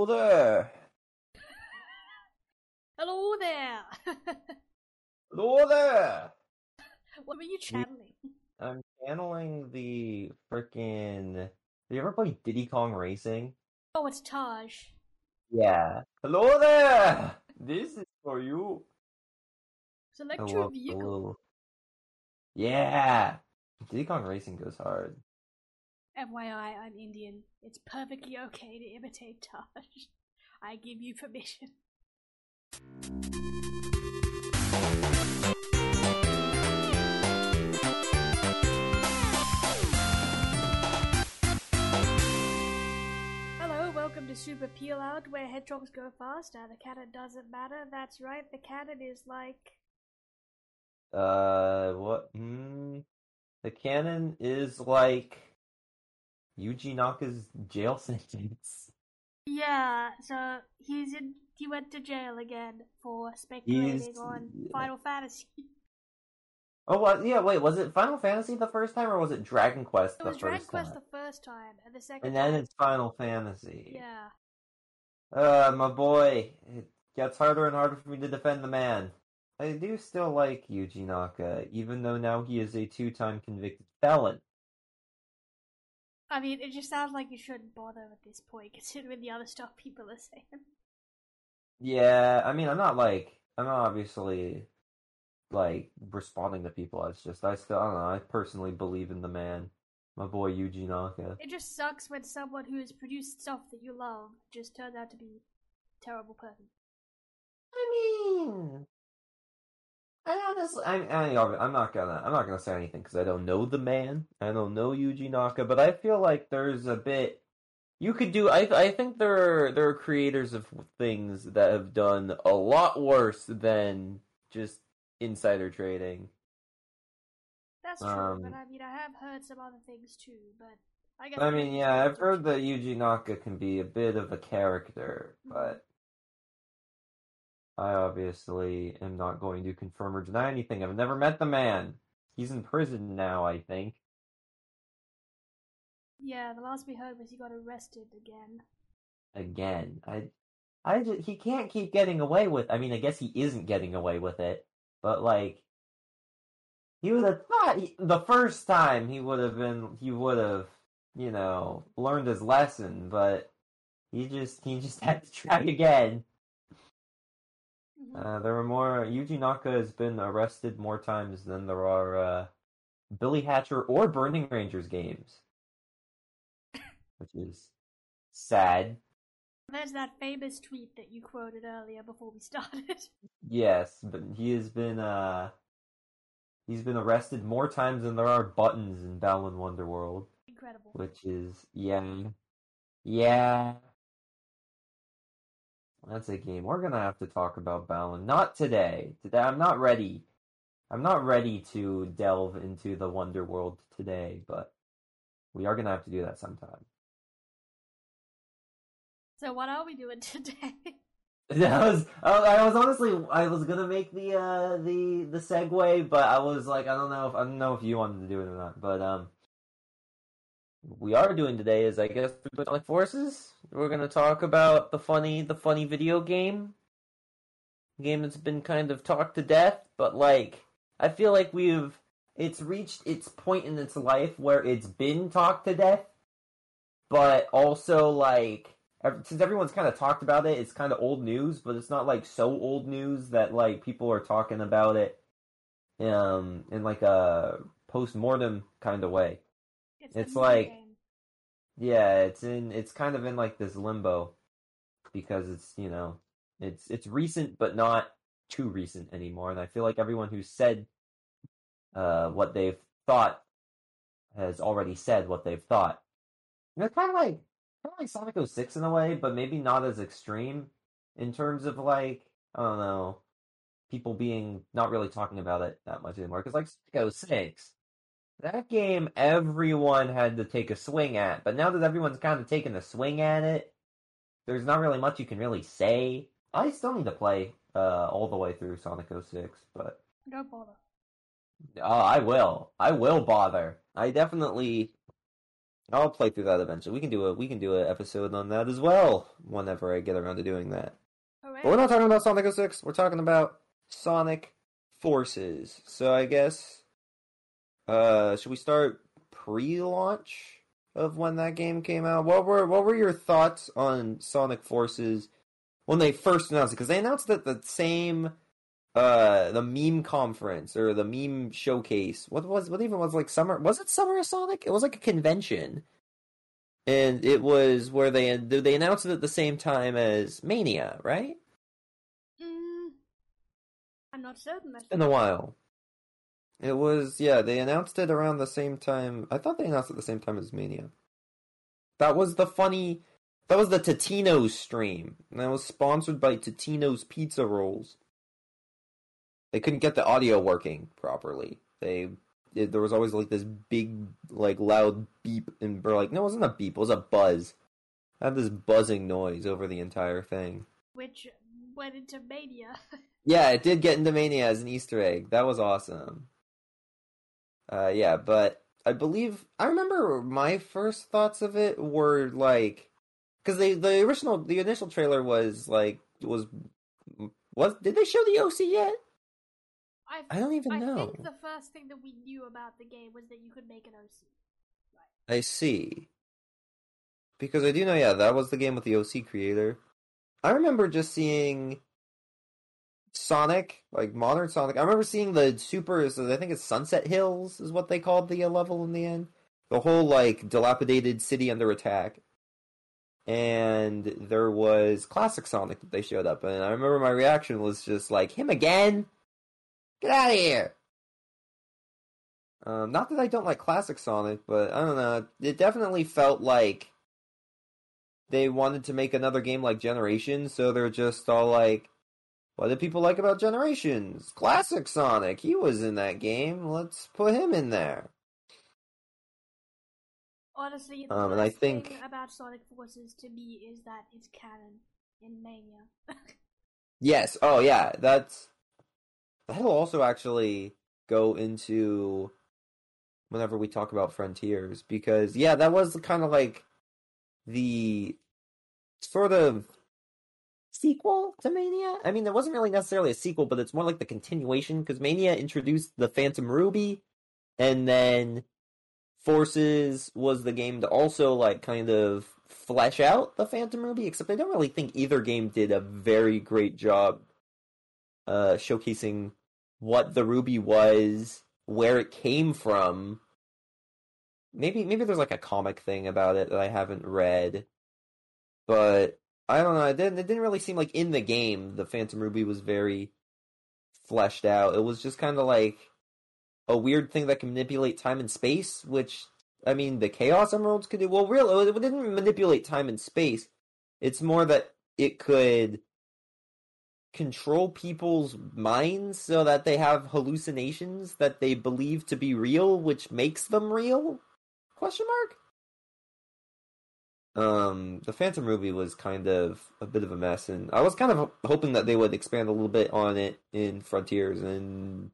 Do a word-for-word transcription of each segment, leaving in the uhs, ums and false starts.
Hello there. Hello there. Hello there. What were you channeling? I'm channeling the frickin'... Have you ever played Diddy Kong Racing? Oh, it's Taj. Yeah. Hello there. This is for you. Select your vehicle. Hello. Yeah. Diddy Kong Racing goes hard. F Y I, I'm Indian. It's perfectly okay to imitate Taj. I give you permission. Hello, welcome to Super Peel Out, where hedgehogs go fast and the cannon doesn't matter. That's right, the cannon is like... Uh, what? Hmm... The cannon is like... Yuji Naka's jail sentence. Yeah, so he's in. He went to jail again for speculating he's, on yeah. Final Fantasy. Oh, well, yeah. Wait, was it Final Fantasy the first time, or was it Dragon Quest it the first time? It was Dragon Quest the first time, and the second. And then time. It's Final Fantasy. Yeah. Uh, my boy, it gets harder and harder for me to defend the man. I do still like Yuji Naka, even though now he is a two-time convicted felon. I mean, it just sounds like you shouldn't bother at this point, considering the other stuff people are saying. Yeah, I mean, I'm not, like, I'm not obviously, like, responding to people. It's just, I still, I don't know, I personally believe in the man. My boy, Yuji Naka. It just sucks when someone who has produced stuff that you love just turns out to be a terrible person. I mean... I honestly, I, I, I'm not gonna, I'm not gonna say anything because I don't know the man. I don't know Yuji Naka, but I feel like there's a bit you could do. I, I think there, are, there are creators of things that have done a lot worse than just insider trading. That's true, um, but I mean, I have heard some other things too. But I guess I mean, yeah, I've heard that Yuji Naka can be a bit of a character, mm-hmm. but. I obviously am not going to confirm or deny anything. I've never met the man. He's in prison now, I think. Yeah, the last we heard was he got arrested again. Again. I, I just, he can't keep getting away with... I mean, I guess he isn't getting away with it. But, like... He would have thought... He, the first time he would have been... He would have, you know, learned his lesson. But he just he just had to try again. Uh, there were more... Yuji Naka has been arrested more times than there are uh, Billy Hatcher or Burning Rangers games. Which is sad. There's that famous tweet that you quoted earlier before we started. Yes, but he has been... Uh, he's been arrested more times than there are buttons in Balan Wonderworld. Incredible. Which is... Yeah. Yeah. That's a game. We're going to have to talk about Balan. Not today. Today, I'm not ready. I'm not ready to delve into the Wonderworld today, but we are going to have to do that sometime. So what are we doing today? I was, I, I was honestly, I was going to make the, uh, the, the segue, but I was like, I don't know if, I don't know if you wanted to do it or not, but, um, we are doing today is, I guess, Sonic Forces. We're going to talk about the funny the funny video game. A game that's been kind of talked to death, but, like, I feel like we've... It's reached its point in its life where it's been talked to death, but also, like, ever, since everyone's kind of talked about it, it's kind of old news, but it's not, like, so old news that, like, people are talking about it um, in, like, a post-mortem kind of way. It's, it's like, game. yeah, it's in, it's kind of in like this limbo because it's, you know, it's, it's recent, but not too recent anymore. And I feel like everyone who said, uh, what they've thought has already said what they've thought. You know, it's kind of like, kind of like Sonic oh six in a way, but maybe not as extreme in terms of like, I don't know, people being, not really talking about it that much anymore. Cause like Sonic oh six. That game everyone had to take a swing at, but now that everyone's kind of taking a swing at it, there's not really much you can really say. I still need to play uh, all the way through Sonic oh six, but... Don't bother. Oh, I will. I will bother. I definitely I'll play through that eventually. We can do a we can do an episode on that as well whenever I get around to doing that. All right. But we're not talking about Sonic oh six. We're talking about Sonic Forces. So I guess uh, should we start pre-launch of when that game came out? What were what were your thoughts on Sonic Forces when they first announced it? Because they announced that the same. Uh, the meme conference or the meme showcase. What was what even was like summer? Was it Summer of Sonic? It was like a convention, and it was where they they announced it at the same time as Mania, right? Mm, I'm not certain. It's been a while. It was yeah. They announced it around the same time. I thought they announced it at the same time as Mania. That was the funny. That was the Totino's stream, and that was sponsored by Totino's Pizza Rolls. They couldn't get the audio working properly. They it, there was always like this big, like loud beep, and or like no, it wasn't a beep, it was a buzz. I had this buzzing noise over the entire thing, which went into Mania. Yeah, it did get into Mania as an Easter egg. That was awesome. Uh, yeah, but I believe I remember my first thoughts of it were like, because they the original the initial trailer was like was was did they show the O C yet? I've, I don't even I know. I think the first thing that we knew about the game was that you could make an O C. Right. I see. Because I do know, yeah, that was the game with the O C creator. I remember just seeing Sonic, like modern Sonic. I remember seeing the Super, I think it's Sunset Hills is what they called the level in the end. The whole, like, dilapidated city under attack. And there was classic Sonic that they showed up. And I remember my reaction was just like, him again? Get out of here! Um, not that I don't like classic Sonic, but I don't know. It definitely felt like they wanted to make another game like Generations, so they're just all like, what did people like about Generations? Classic Sonic! He was in that game. Let's put him in there. Honestly, the um, and I think... thing about Sonic Forces to me is that it's canon in Mania. Yes, oh yeah, that's... That'll also actually go into whenever we talk about Frontiers, because, yeah, that was kind of like the sort of sequel to Mania. I mean, it wasn't really necessarily a sequel, but it's more like the continuation, because Mania introduced the Phantom Ruby, and then Forces was the game to also, like, kind of flesh out the Phantom Ruby, except I don't really think either game did a very great job uh, showcasing what the Ruby was, where it came from. Maybe maybe there's like a comic thing about it that I haven't read. But I don't know, it didn't, it didn't really seem like in the game the Phantom Ruby was very fleshed out. It was just kind of like a weird thing that can manipulate time and space, which, I mean, the Chaos Emeralds could do. Well, really, it didn't manipulate time and space. It's more that it could control people's minds so that they have hallucinations that they believe to be real, which makes them real? Question mark? Um, the Phantom Ruby was kind of a bit of a mess, and I was kind of hoping that they would expand a little bit on it in Frontiers, and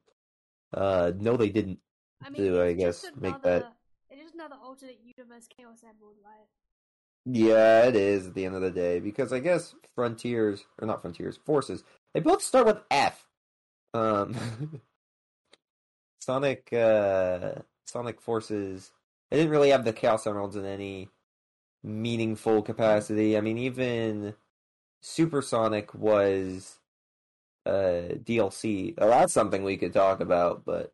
uh, no, they didn't. I mean, do, I guess, another, make that... It is another alternate universe Chaos Emerald, right? Yeah, it is at the end of the day, because I guess Frontiers, or not Frontiers, Forces, they both start with F. Um, Sonic, uh, Sonic Forces, they didn't really have the Chaos Emeralds in any meaningful capacity. I mean, even Super Sonic was uh, D L C. Oh, that's something we could talk about, but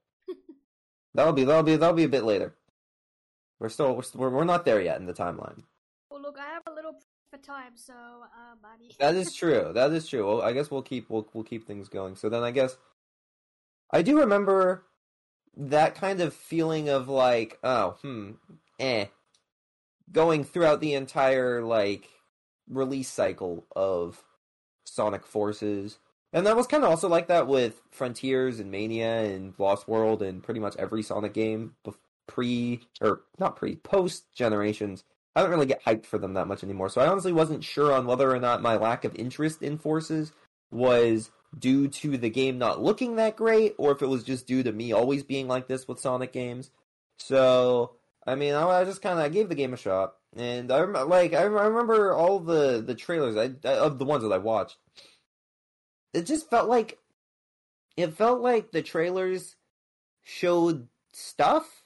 that'll be that'll be that'll be a bit later. We're still we're we're not there yet in the timeline. Look, I have a little for time, so uh, buddy. That is true. That is true. Well, I guess we'll keep we'll we'll keep things going. So then, I guess I do remember that kind of feeling of like, oh, hmm, eh, going throughout the entire like release cycle of Sonic Forces, and that was kind of also like that with Frontiers and Mania and Lost World and pretty much every Sonic game pre or not pre post Generations. I don't really get hyped for them that much anymore, so I honestly wasn't sure on whether or not my lack of interest in Forces was due to the game not looking that great, or if it was just due to me always being like this with Sonic games. So I mean, I, I just kind of I gave the game a shot, and I remember, like I, I remember all the the trailers I, I of the ones that I watched. It just felt like it felt like the trailers showed stuff,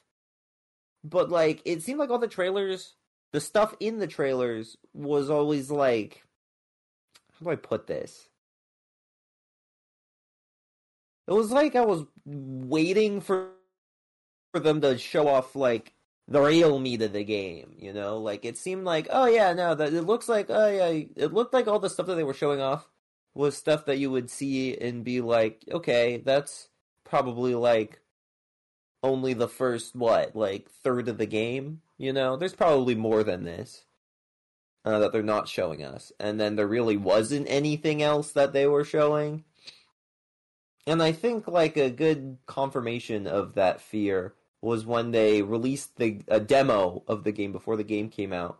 but like it seemed like all the trailers, the stuff in the trailers was always like, how do I put this? It was like I was waiting for for them to show off like the real meat of the game, you know? Like it seemed like, oh yeah, no, that it looks like, oh yeah, it looked like all the stuff that they were showing off was stuff that you would see and be like, okay, that's probably like only the first what, like third of the game, you know? There's probably more than this uh, that they're not showing us, and then there really wasn't anything else that they were showing. And I think, like, a good confirmation of that fear was when they released the a demo of the game before the game came out,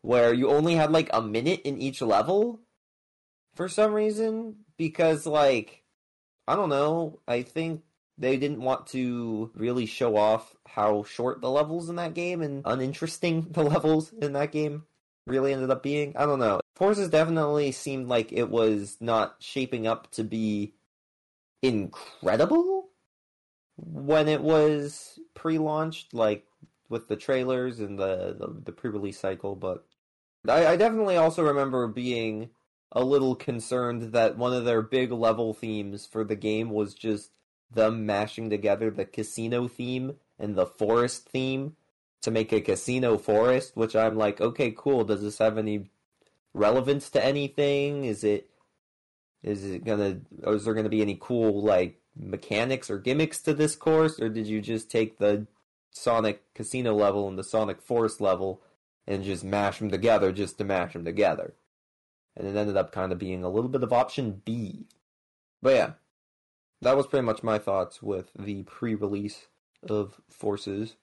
where you only had, like, a minute in each level for some reason, because, like, I don't know, I think they didn't want to really show off how short the levels in that game and uninteresting the levels in that game really ended up being. I don't know. Forces definitely seemed like it was not shaping up to be incredible when it was pre-launched, like with the trailers and the, the, the pre-release cycle, but I, I definitely also remember being a little concerned that one of their big level themes for the game was just them mashing together the casino theme and the forest theme to make a casino forest, which I'm like, okay, cool, does this have any relevance to anything? Is it Is it gonna? Or is there gonna be any cool like mechanics or gimmicks to this course, or did you just take the Sonic Casino level and the Sonic Forest level and just mash them together just to mash them together? And it ended up kind of being a little bit of option B. But yeah, that was pretty much my thoughts with the pre-release of Forces.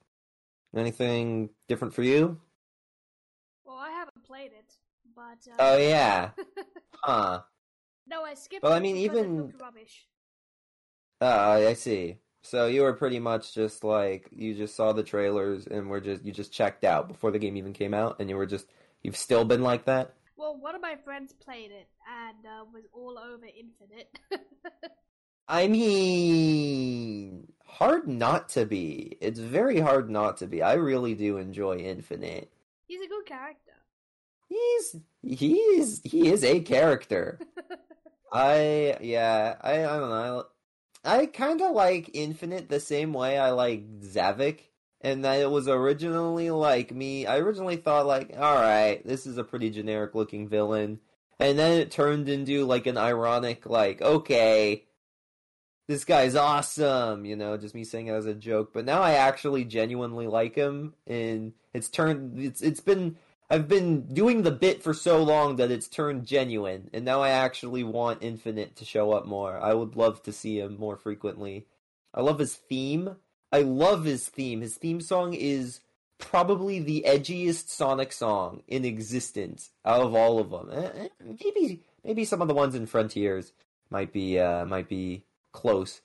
Anything different for you? Well, I haven't played it, but uh... oh yeah, huh. No, I skipped. Well, I mean, even rubbish. Ah, uh, I see. So you were pretty much just like you just saw the trailers and were just you just checked out before the game even came out, and you were just you've still been like that. Well, one of my friends played it and uh, was all over Infinite. I mean, hard not to be. It's very hard not to be. I really do enjoy Infinite. He's a good character. He's he is he is a character. I, yeah, I, I don't know. I, I kind of like Infinite the same way I like Zavik, and that it was originally like me. I originally thought like, alright, this is a pretty generic looking villain. And then it turned into like an ironic, like, okay, this guy's awesome, you know, just me saying it as a joke. But now I actually genuinely like him, and it's turned, it's it's been... I've been doing the bit for so long that it's turned genuine, and now I actually want Infinite to show up more. I would love to see him more frequently. I love his theme. I love his theme. His theme song is probably the edgiest Sonic song in existence out of all of them. Maybe, maybe some of the ones in Frontiers might be uh, might be close.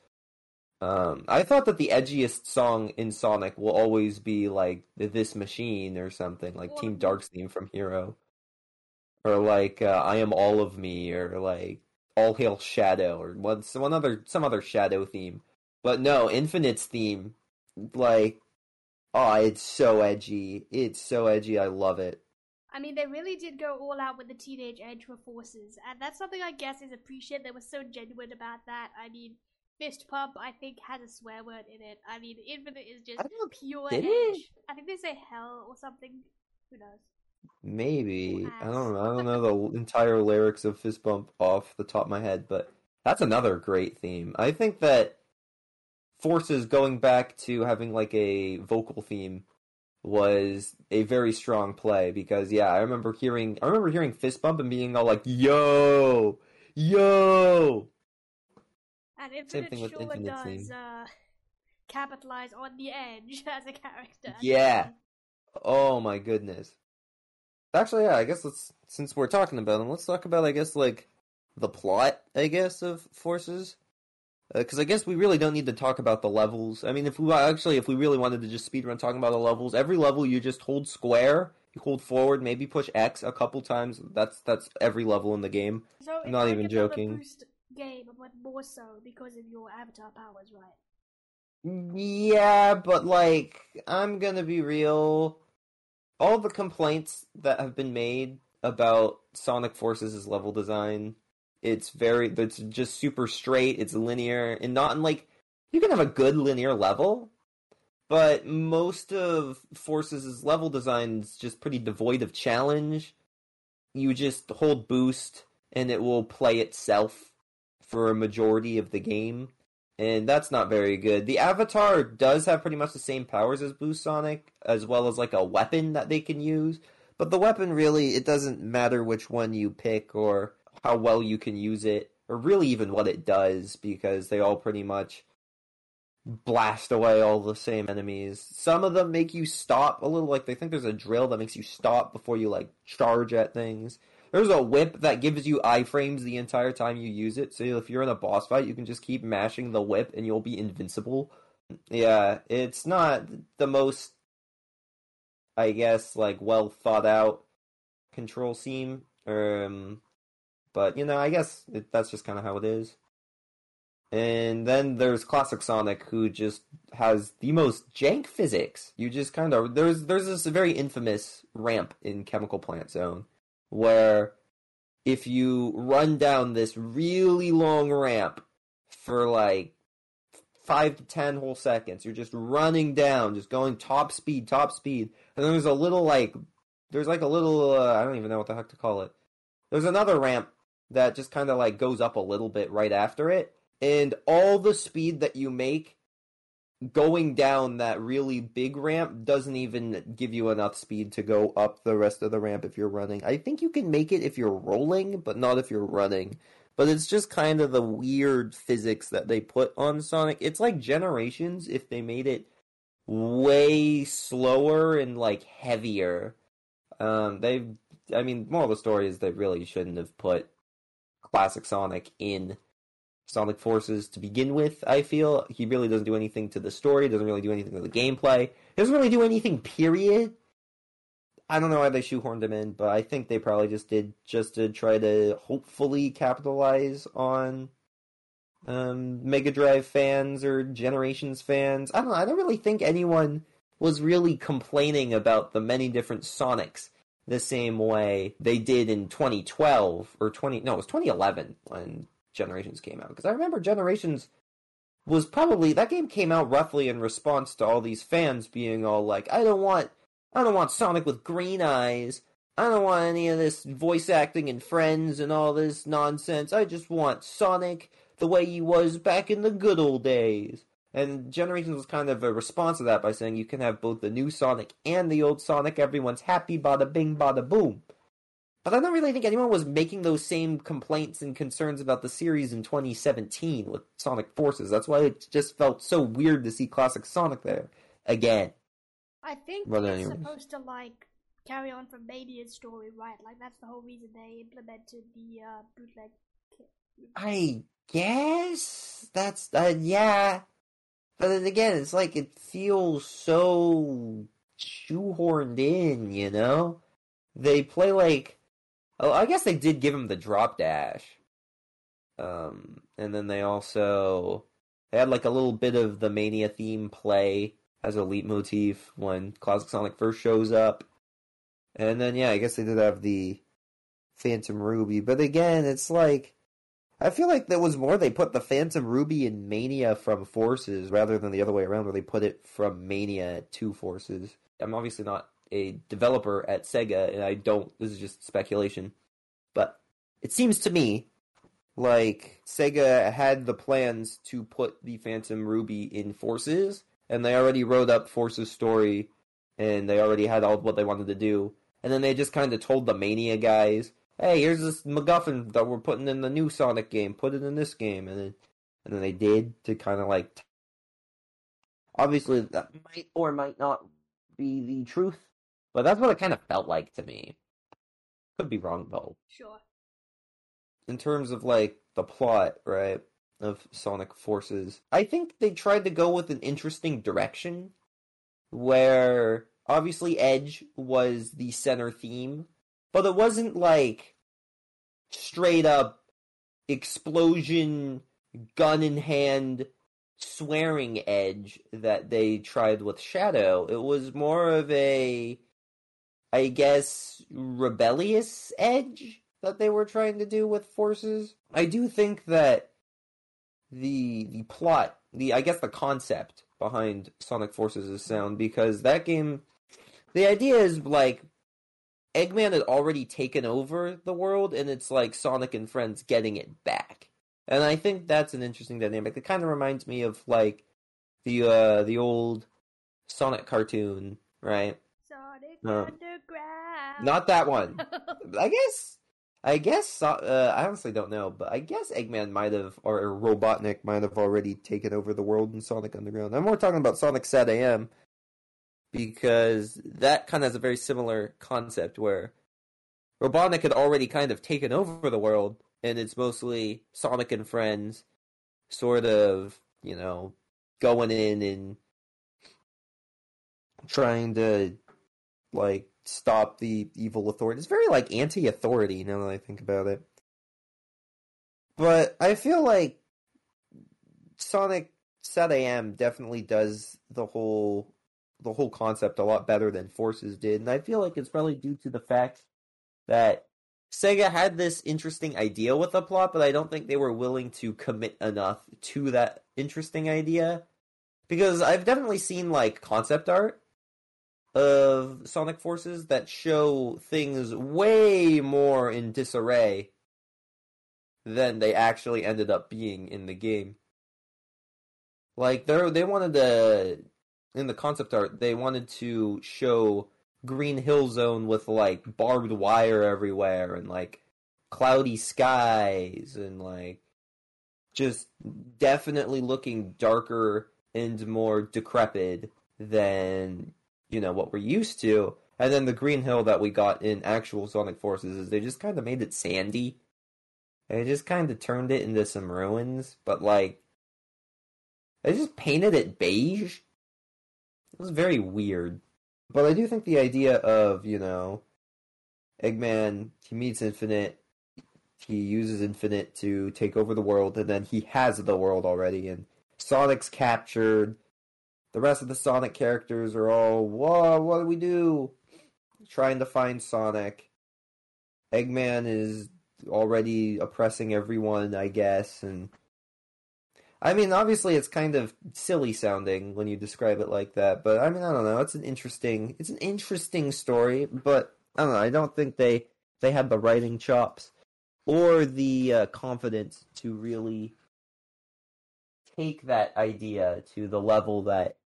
Um, I thought that the edgiest song in Sonic will always be, like, This Machine or something, like Team Dark's theme from Hero. Or, like, uh, I Am All of Me, or, like, All Hail Shadow, or one, one other, some other Shadow theme. But no, Infinite's theme, like, oh, it's so edgy. It's so edgy, I love it. I mean, they really did go all out with the Teenage Edge for Forces, and that's something I guess is appreciated. They were so genuine about that. I mean... Fist Bump, I think, has a swear word in it. I mean, Infinite is just pure edge. It? I think they say hell or something. Who knows? Maybe. I don't know. I don't know the entire lyrics of Fist Bump off the top of my head, but that's another great theme. I think that Forces going back to having, like, a vocal theme was a very strong play because, yeah, I remember hearing, I remember hearing Fist Bump and being all like, yo! Yo! And Infinite sure Infinite does uh, capitalize on the edge as a character. Yeah. Oh my goodness. Actually, yeah, I guess let's, since we're talking about them, let's talk about, I guess, like, the plot, I guess, of Forces. Because uh, I guess we really don't need to talk about the levels. I mean, if we actually, if we really wanted to just speedrun talking about the levels, every level you just hold square, you hold forward, maybe push X a couple times. That's that's every level in the game. So I'm not like even a joking. Boost game, but more so because of your avatar powers, right? Yeah, but like, I'm gonna be real. All the complaints that have been made about Sonic Forces' level design. It's very, it's just super straight, it's linear, and not in like, you can have a good linear level, but most of Forces' level design is just pretty devoid of challenge. You just hold boost, and it will play itself for a majority of the game, and that's not very good. The avatar does have pretty much the same powers as Boost Sonic, as well as like a weapon that they can use, but the weapon really, it doesn't matter which one you pick, or how well you can use it, or really even what it does, because they all pretty much blast away all the same enemies. Some of them make you stop a little, like they think there's a drill that makes you stop before you like charge at things. There's a whip that gives you iframes the entire time you use it, so if you're in a boss fight, you can just keep mashing the whip and you'll be invincible. Yeah, it's not the most, I guess, like, well thought out control scheme, um... But, you know, I guess it, that's just kind of how it is. And then there's Classic Sonic, who just has the most jank physics. You just kind of... There's there's this very infamous ramp in Chemical Plant Zone, where if you run down this really long ramp for, like, five to ten whole seconds, you're just running down, just going top speed, top speed. And there's a little, like... There's, like, a little... Uh, I don't even know what the heck to call it. There's another ramp that just kind of, like, goes up a little bit right after it, and all the speed that you make going down that really big ramp doesn't even give you enough speed to go up the rest of the ramp if you're running. I think you can make it if you're rolling, but not if you're running. But it's just kind of the weird physics that they put on Sonic. It's like Generations if they made it way slower and, like, heavier. Um, they've... I mean, more of the story is they really shouldn't have put Classic Sonic in Sonic Forces to begin with, I feel. He really doesn't do anything to the story, doesn't really do anything to the gameplay. He doesn't really do anything, period. I don't know why they shoehorned him in, but I think they probably just did just to try to hopefully capitalize on um, Mega Drive fans or Generations fans. I don't know, I don't really think anyone was really complaining about the many different Sonics the same way they did in twenty twelve, or twenty, no, it was twenty eleven when Generations came out. Because I remember Generations was probably, that game came out roughly in response to all these fans being all like, I don't want, I don't want Sonic with green eyes, I don't want any of this voice acting and Friends and all this nonsense, I just want Sonic the way he was back in the good old days. And Generations was kind of a response to that by saying you can have both the new Sonic and the old Sonic, everyone's happy, bada bing, bada boom. But I don't really think anyone was making those same complaints and concerns about the series in twenty seventeen with Sonic Forces. That's why it just felt so weird to see Classic Sonic there again. I think but it's anyways. supposed to, like, carry on from Mania's story, right? Like, that's the whole reason they implemented the uh, bootleg. I guess? That's, uh, yeah... But then again, it's like it feels so shoehorned in, you know? They play like... Oh, I guess they did give him the drop dash. Um, and then they also... They had like a little bit of the Mania theme play as a leitmotif when Classic Sonic first shows up. And then, yeah, I guess they did have the Phantom Ruby. But again, it's like... I feel like there was more they put the Phantom Ruby in Mania from Forces rather than the other way around where they put it from Mania to Forces. I'm obviously not a developer at Sega, and I don't... This is just speculation. But it seems to me like Sega had the plans to put the Phantom Ruby in Forces, and they already wrote up Forces' story, and they already had all what they wanted to do. And then they just kind of told the Mania guys... Hey, here's this MacGuffin that we're putting in the new Sonic game. Put it in this game. And then, and then they did to kind of like... Obviously, that might or might not be the truth. But that's what it kind of felt like to me. Could be wrong, though. Sure. In terms of, like, the plot, right? of Sonic Forces. I think they tried to go with an interesting direction, where obviously Edge was the center theme, but it wasn't like straight up explosion, gun in hand, swearing Edge that they tried with Shadow. It was more of a, I guess, rebellious Edge that they were trying to do with Forces. I do think that the the plot, the I guess the concept behind Sonic Forces is sound, because that game, the idea is like Eggman had already taken over the world, and it's like Sonic and friends getting it back. And I think that's an interesting dynamic. It kind of reminds me of like the uh, the old Sonic cartoon, right? Sonic uh, Underground. Not that one. I guess. I guess, uh, I honestly don't know, but I guess Eggman might have, or Robotnik might have already taken over the world in Sonic Underground. I'm more talking about Sonic SatAM, because that kind of has a very similar concept where Robotnik had already kind of taken over the world, and it's mostly Sonic and friends sort of, you know, going in and trying to, like, stop the evil authority. It's very, like, anti-authority, now that I think about it. But I feel like Sonic SatAM definitely does the whole the whole concept a lot better than Forces did, and I feel like it's probably due to the fact that Sega had this interesting idea with the plot, but I don't think they were willing to commit enough to that interesting idea. Because I've definitely seen, like, concept art of Sonic Forces that show things way more in disarray than they actually ended up being in the game. Like, they they wanted to, in the concept art, they wanted to show Green Hill Zone with, like, barbed wire everywhere and, like, cloudy skies and, like, just definitely looking darker and more decrepit than, you know, what we're used to. And then the green hill that we got in actual Sonic Forces is they just kind of made it sandy. They just kind of turned it into some ruins, but, like, they just painted it beige. It was very weird. But I do think the idea of, you know, Eggman, he meets Infinite, he uses Infinite to take over the world, and then he has the world already, and Sonic's captured. The rest of the Sonic characters are all, whoa, what do we do? Trying to find Sonic. Eggman is already oppressing everyone, I guess. And I mean, obviously it's kind of silly sounding when you describe it like that. But I mean, I don't know. It's an interesting, it's an interesting story. But I don't know. I don't think they, they had the writing chops or the uh, confidence to really take that idea to the level that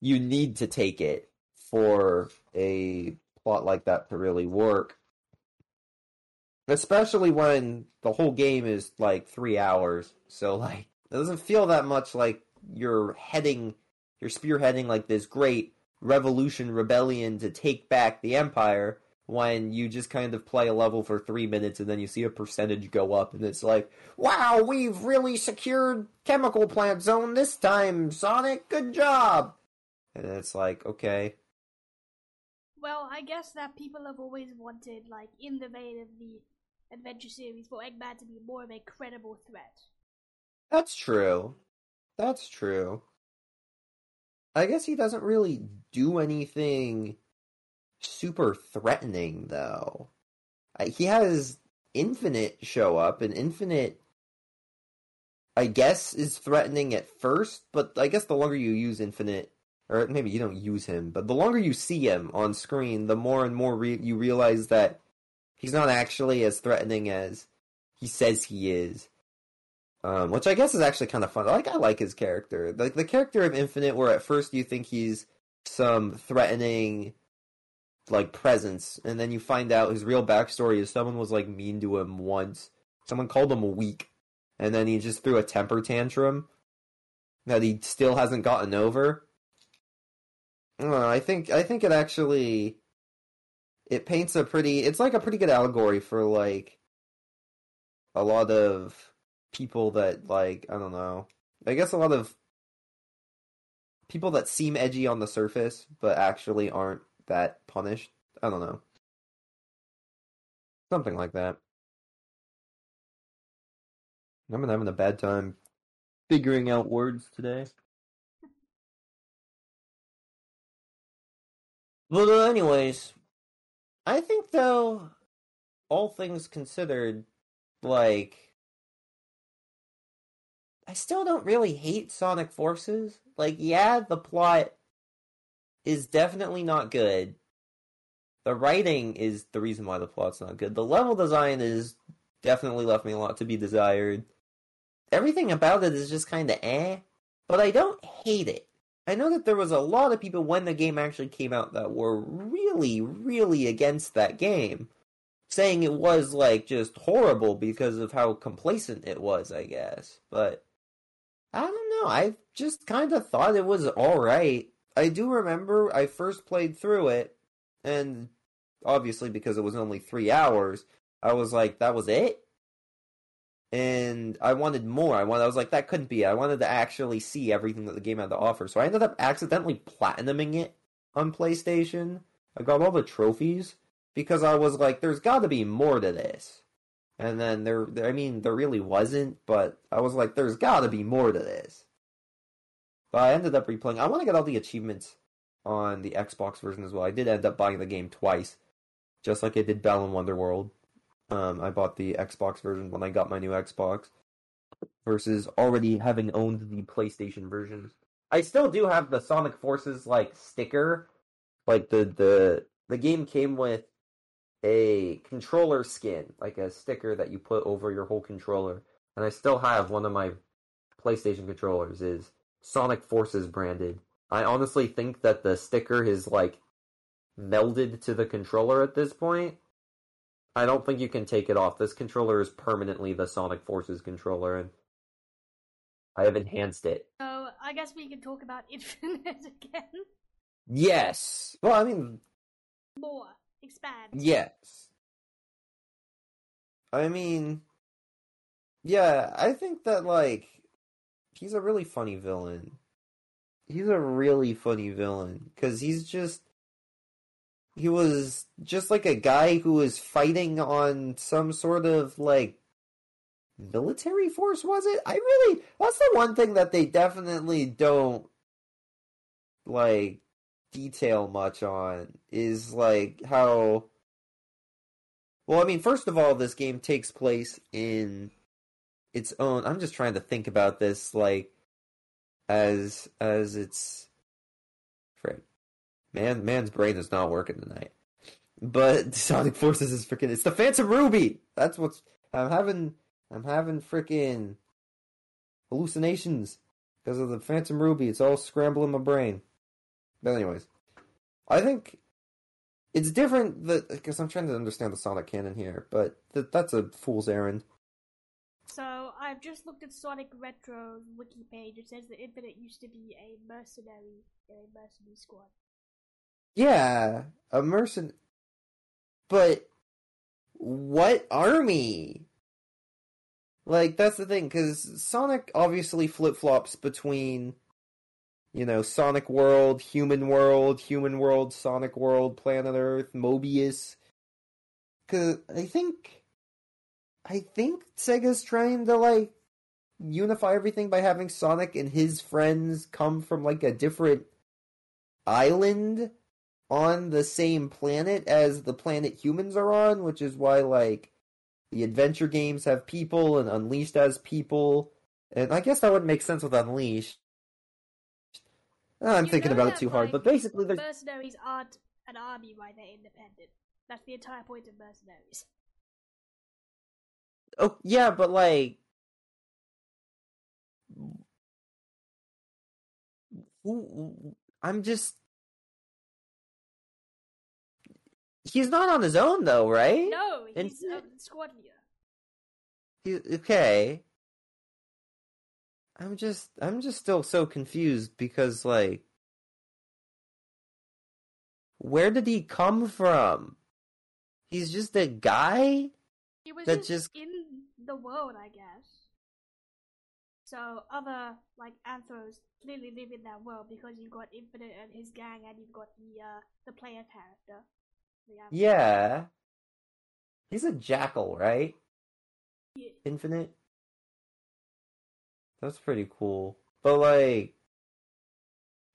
you need to take it for a plot like that to really work. Especially when the whole game is like three hours. So, like, it doesn't feel that much like you're heading, you're spearheading like this great revolution rebellion to take back the empire when you just kind of play a level for three minutes and then you see a percentage go up and it's like, wow, we've really secured chemical plant zone this time, Sonic, good job! And it's like, okay. Well, I guess that people have always wanted, like, in the vein of the adventure series, for Eggman to be more of a credible threat. That's true. That's true. I guess he doesn't really do anything super threatening, though. He has Infinite show up, and Infinite, I guess, is threatening at first, but I guess the longer you use Infinite, or maybe you don't use him, but the longer you see him on screen, the more and more re- you realize that he's not actually as threatening as he says he is. Um, which I guess is actually kind of fun. Like, I like his character. Like, the character of Infinite, where at first you think he's some threatening, like, presence, and then you find out his real backstory is someone was, like, mean to him once. Someone called him weak, and then he just threw a temper tantrum that he still hasn't gotten over. I don't know, I think, I think it actually, it paints a pretty, it's, like, a pretty good allegory for, like, a lot of people that, like, I don't know. I guess a lot of people that seem edgy on the surface, but actually aren't that punished. I don't know. Something like that. I've been having a bad time figuring out words today. But anyways, I think, though, all things considered, like, I still don't really hate Sonic Forces. Like, yeah, the plot is definitely not good. The writing is the reason why the plot's not good. The level design is definitely left me a lot to be desired. Everything about it is just kind of eh. But I don't hate it. I know that there was a lot of people when the game actually came out that were really, really against that game. Saying it was, like, just horrible because of how complacent it was, I guess. But, I don't know. I just kind of thought it was alright. I do remember I first played through it, and obviously because it was only three hours, I was like, that was it? And I wanted more. I wanted, I was like, that couldn't be it. I wanted to actually see everything that the game had to offer. So I ended up accidentally platinuming it on PlayStation. I got all the trophies because I was like, there's got to be more to this. And then there, I mean, there really wasn't, but I was like, there's got to be more to this. But I ended up replaying. I want to get all the achievements on the Xbox version as well. I did end up buying the game twice, just like I did Balan Wonderworld. Um, I bought the Xbox version when I got my new Xbox, versus already having owned the PlayStation version. I still do have the Sonic Forces, like, sticker. Like, the, the, the game came with a controller skin, like a sticker that you put over your whole controller. And I still have one of my PlayStation controllers is Sonic Forces branded. I honestly think that the sticker is, like, melded to the controller at this point. I don't think you can take it off. This controller is permanently the Sonic Forces controller, and I have enhanced it. So, I guess we can talk about Infinite again. Yes. Well, I mean... More. Expand. Yes. I mean... Yeah, I think that, like... He's a really funny villain. He's a really funny villain. Because he's just... He was just like a guy who was fighting on some sort of, like, military force, was it? I really... That's the one thing that they definitely don't, like, detail much on, is, like, how... Well, I mean, first of all, this game takes place in its own... I'm just trying to think about this, like, as as it's... Frick. Man, man's brain is not working tonight. But Sonic Forces is freaking... It's the Phantom Ruby! That's what's... I'm having... I'm having freaking hallucinations because of the Phantom Ruby. It's all scrambling my brain. But anyways. I think it's different that... Because I'm trying to understand the Sonic canon here. But th- that's a fool's errand. So, I've just looked at Sonic Retro's wiki page. It says that Infinite used to be a mercenary... A mercenary squad. Yeah, a mercen... But, what army? Like, that's the thing, because Sonic obviously flip-flops between, you know, Sonic World, Human World, Human World, Sonic World, Planet Earth, Mobius. Because I think... I think Sega's trying to, like, unify everything by having Sonic and his friends come from, like, a different island... on the same planet as the planet humans are on, which is why, like, the adventure games have people, and Unleashed has people, and I guess that wouldn't make sense with Unleashed. Oh, I'm you thinking about it too like, hard, but basically... There's... Mercenaries aren't an army why they're independent. That's the entire point of mercenaries. Oh, yeah, but, like... I'm just... He's not on his own, though, right? No, he's a squad leader. He, okay. I'm just, I'm just still so confused because, like, where did he come from? He's just a guy? He was that just, just in the world, I guess. So other like anthros clearly live in that world because you've got Infinite and his gang, and you've got the uh, the player character. The yeah, he's a jackal, right? Yeah. Infinite. That's pretty cool, but like,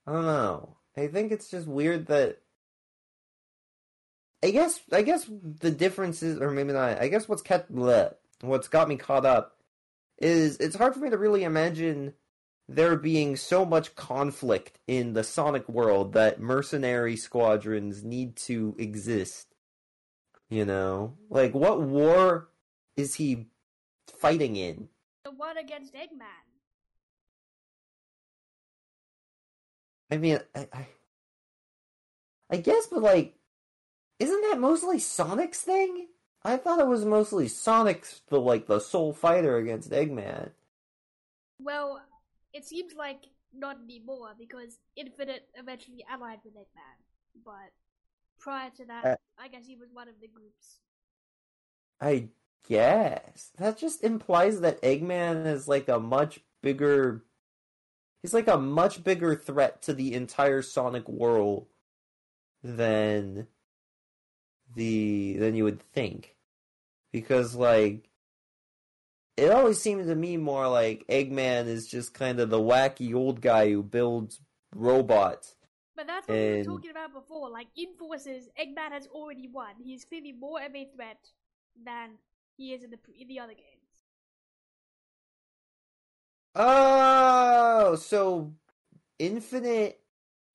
I don't know. I think it's just weird that. I guess I guess the differences, or maybe not. I guess what's kept bleh, what's got me caught up. Is it's hard for me to really imagine there being so much conflict in the Sonic world that mercenary squadrons need to exist. You know? Like, what war is he fighting in? The one against Eggman. I mean, I, I, I guess, but like, isn't that mostly Sonic's thing? I thought it was mostly Sonic's, the like the sole fighter against Eggman. Well, it seems like not anymore because Infinite eventually allied with Eggman. But prior to that, uh, I guess he was one of the groups. I guess that just implies that Eggman is like a much bigger. He's like a much bigger threat to the entire Sonic world than the than you would think. Because, like, it always seems to me more like Eggman is just kind of the wacky old guy who builds robots. But that's what and... we were talking about before. Like, in Forces, Eggman has already won. He's clearly more of a threat than he is in the, in the other games. Oh! So, Infinite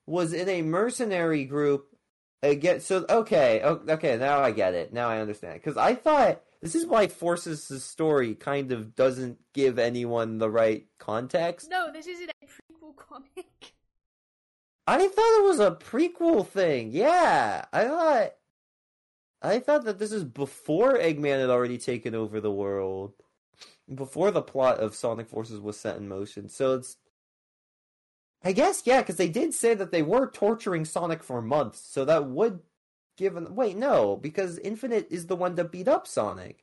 was in a mercenary group again. So, okay. Okay, now I get it. Now I understand. Because I thought... This is why Forces' story kind of doesn't give anyone the right context. No, this isn't a prequel comic. I thought it was a prequel thing. Yeah, I thought, I thought that this is before Eggman had already taken over the world, before the plot of Sonic Forces was set in motion. So it's, I guess, yeah, because they did say that they were torturing Sonic for months, so that would. Given wait no because Infinite is the one to beat up Sonic.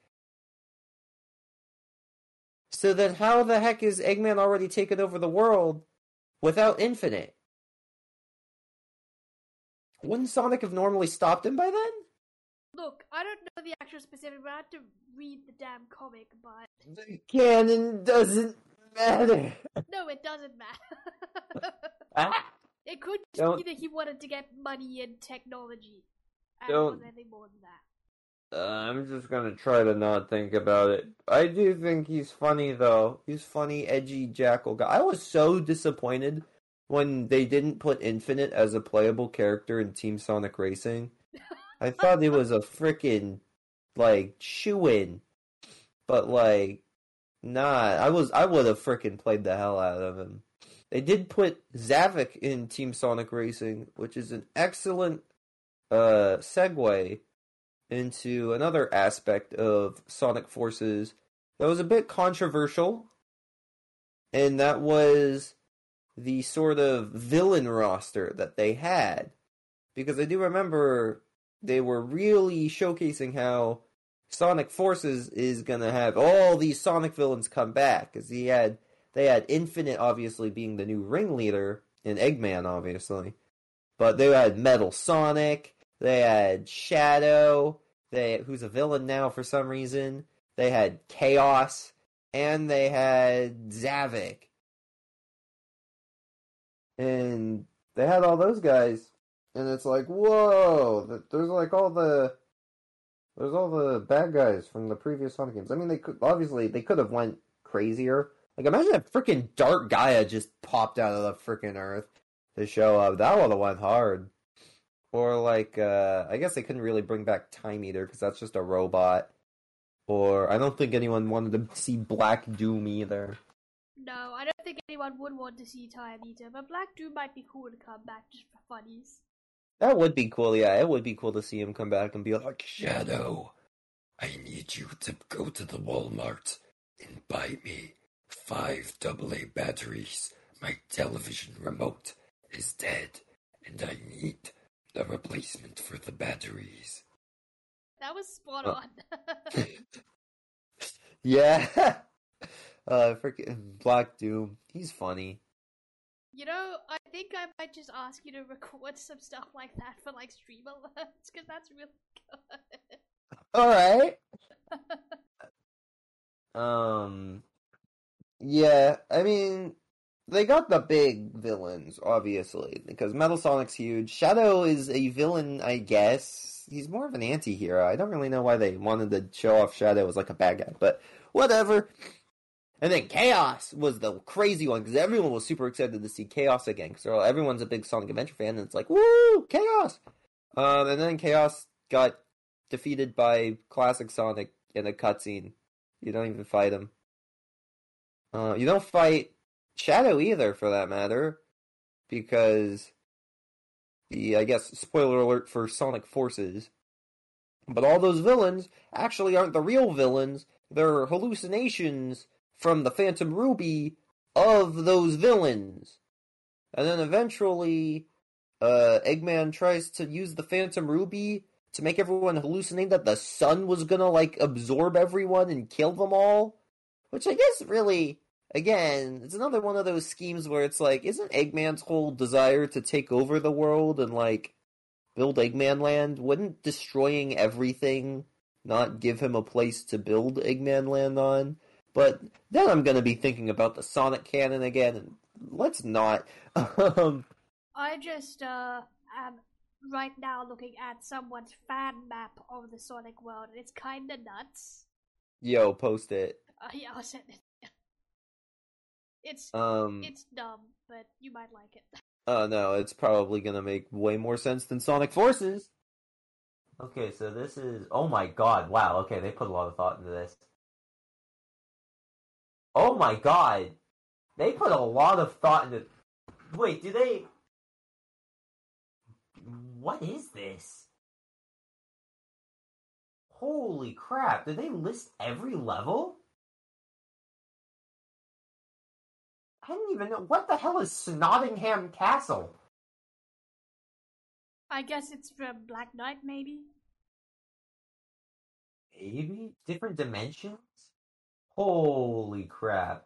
So then how the heck is Eggman already taken over the world without Infinite? Wouldn't Sonic have normally stopped him by then? Look, I don't know the actual specific, but I have to read the damn comic. But the canon doesn't matter. No, it doesn't matter. ah, it could just be that he wanted to get money and technology. I don't, don't anything more than that. Uh, I'm just gonna try to not think about it. I do think he's funny, though. He's funny, edgy, jackal guy. I was so disappointed when they didn't put Infinite as a playable character in Team Sonic Racing. I thought he was a freaking, like, shoo-in. But, like, nah. I was I would have freaking played the hell out of him. They did put Zavok in Team Sonic Racing, which is an excellent... Uh, segue into another aspect of Sonic Forces that was a bit controversial, and that was the sort of villain roster that they had, because I do remember they were really showcasing how Sonic Forces is gonna have all these Sonic villains come back, because he had they had Infinite obviously being the new ringleader, and Eggman obviously, but they had Metal Sonic. They had Shadow, they who's a villain now for some reason. They had Chaos, and they had Zavok. And they had all those guys, and it's like, whoa! There's like all the, there's all the bad guys from the previous Sonic games. I mean, they could, obviously they could have went crazier. Like, imagine if freaking Dark Gaia just popped out of the freaking earth to show up. That would have went hard. Or, like, uh, I guess they couldn't really bring back Time Eater, because that's just a robot. Or, I don't think anyone wanted to see Black Doom either. No, I don't think anyone would want to see Time Eater, but Black Doom might be cool to come back just for funnies. That would be cool, yeah. It would be cool to see him come back and be like, Shadow, I need you to go to the Walmart and buy me five double A batteries. My television remote is dead, and I need... the replacement for the batteries. That was spot on. Yeah. Uh, freaking Black Doom. He's funny. You know, I think I might just ask you to record some stuff like that for, like, stream alerts, because that's really good. Alright. um, yeah, I mean, they got the big villains, obviously, because Metal Sonic's huge. Shadow is a villain, I guess. He's more of an anti-hero. I don't really know why they wanted to show off Shadow as, like, a bad guy, but whatever. And then Chaos was the crazy one, because everyone was super excited to see Chaos again, because everyone's a big Sonic Adventure fan, and it's like, woo, Chaos! Um, and then Chaos got defeated by Classic Sonic in a cutscene. You don't even fight him. Uh, you don't fight Shadow either, for that matter, because, the I guess, spoiler alert for Sonic Forces. But all those villains actually aren't the real villains, they're hallucinations from the Phantom Ruby of those villains. And then eventually, uh, Eggman tries to use the Phantom Ruby to make everyone hallucinate that the sun was gonna, like, absorb everyone and kill them all. Which I guess really, again, it's another one of those schemes where it's like, isn't Eggman's whole desire to take over the world and, like, build Eggman Land? Wouldn't destroying everything not give him a place to build Eggman Land on? But then I'm going to be thinking about the Sonic canon again, and let's not. I just uh, am right now looking at someone's fan map of the Sonic world, and it's kind of nuts. Yo, post it. Uh, yeah, I'll send it. It's, um, it's dumb, but you might like it. Oh, uh, no, it's probably going to make way more sense than Sonic Forces. Okay, so this is... Oh my god, wow, okay, they put a lot of thought into this. Oh my god, they put a lot of thought into... Wait, do they... What is this? Holy crap, did they list every level? I didn't even know... What the hell is Snottingham Castle? I guess it's from Black Knight, maybe? Maybe? Different dimensions? Holy crap.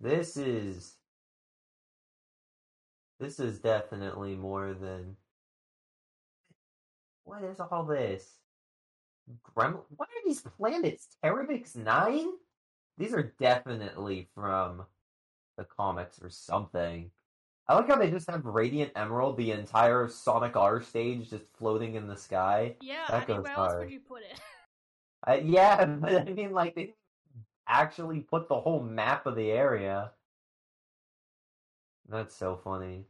This is... This is definitely more than... What is all this? Gremlin? What are these planets? Terrabix nine? These are definitely from the comics or something. I like how they just have Radiant Emerald, the entire Sonic R stage, just floating in the sky. Yeah, that I goes mean, where hard. Else would you put it? uh, yeah, but I mean, like... They... actually put the whole map of the area. That's so funny.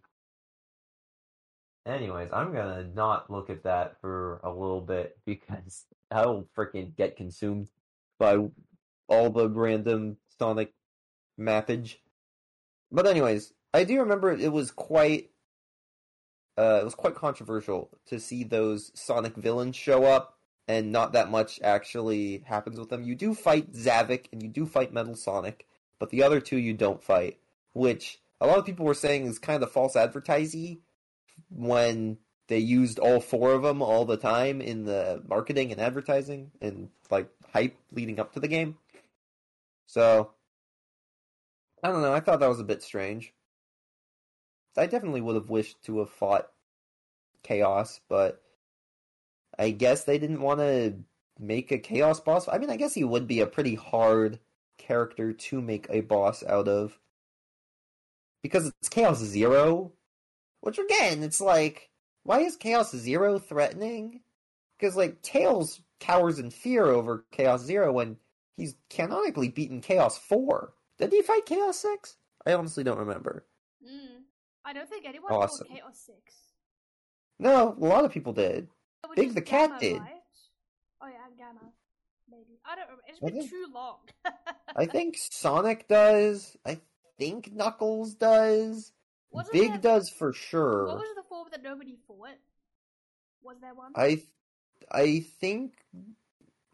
Anyways, I'm gonna not look at that for a little bit because I will freaking get consumed by all the random Sonic mappage. But anyways, I do remember it was quite uh, it was quite controversial to see those Sonic villains show up. And not that much actually happens with them. You do fight Zavok, and you do fight Metal Sonic, but the other two you don't fight. Which, a lot of people were saying is kind of false advertising when they used all four of them all the time in the marketing and advertising and, like, hype leading up to the game. So, I don't know, I thought that was a bit strange. I definitely would have wished to have fought Chaos, but... I guess they didn't want to make a Chaos boss. I mean, I guess he would be a pretty hard character to make a boss out of. Because it's Chaos Zero. Which, again, it's like, why is Chaos Zero threatening? Because, like, Tails cowers in fear over Chaos Zero when he's canonically beaten Chaos Four. Did he fight Chaos Six? I honestly don't remember. Mm, I don't think anyone awesome. Fought Chaos Six. No, a lot of people did. Big the Gamma, cat did. Right? Oh yeah, and Gamma. Maybe. I don't remember. It's been think, too long. I think Sonic does. I think Knuckles does. Wasn't Big there, does for sure. What was the form that nobody fought? Was there one? I I think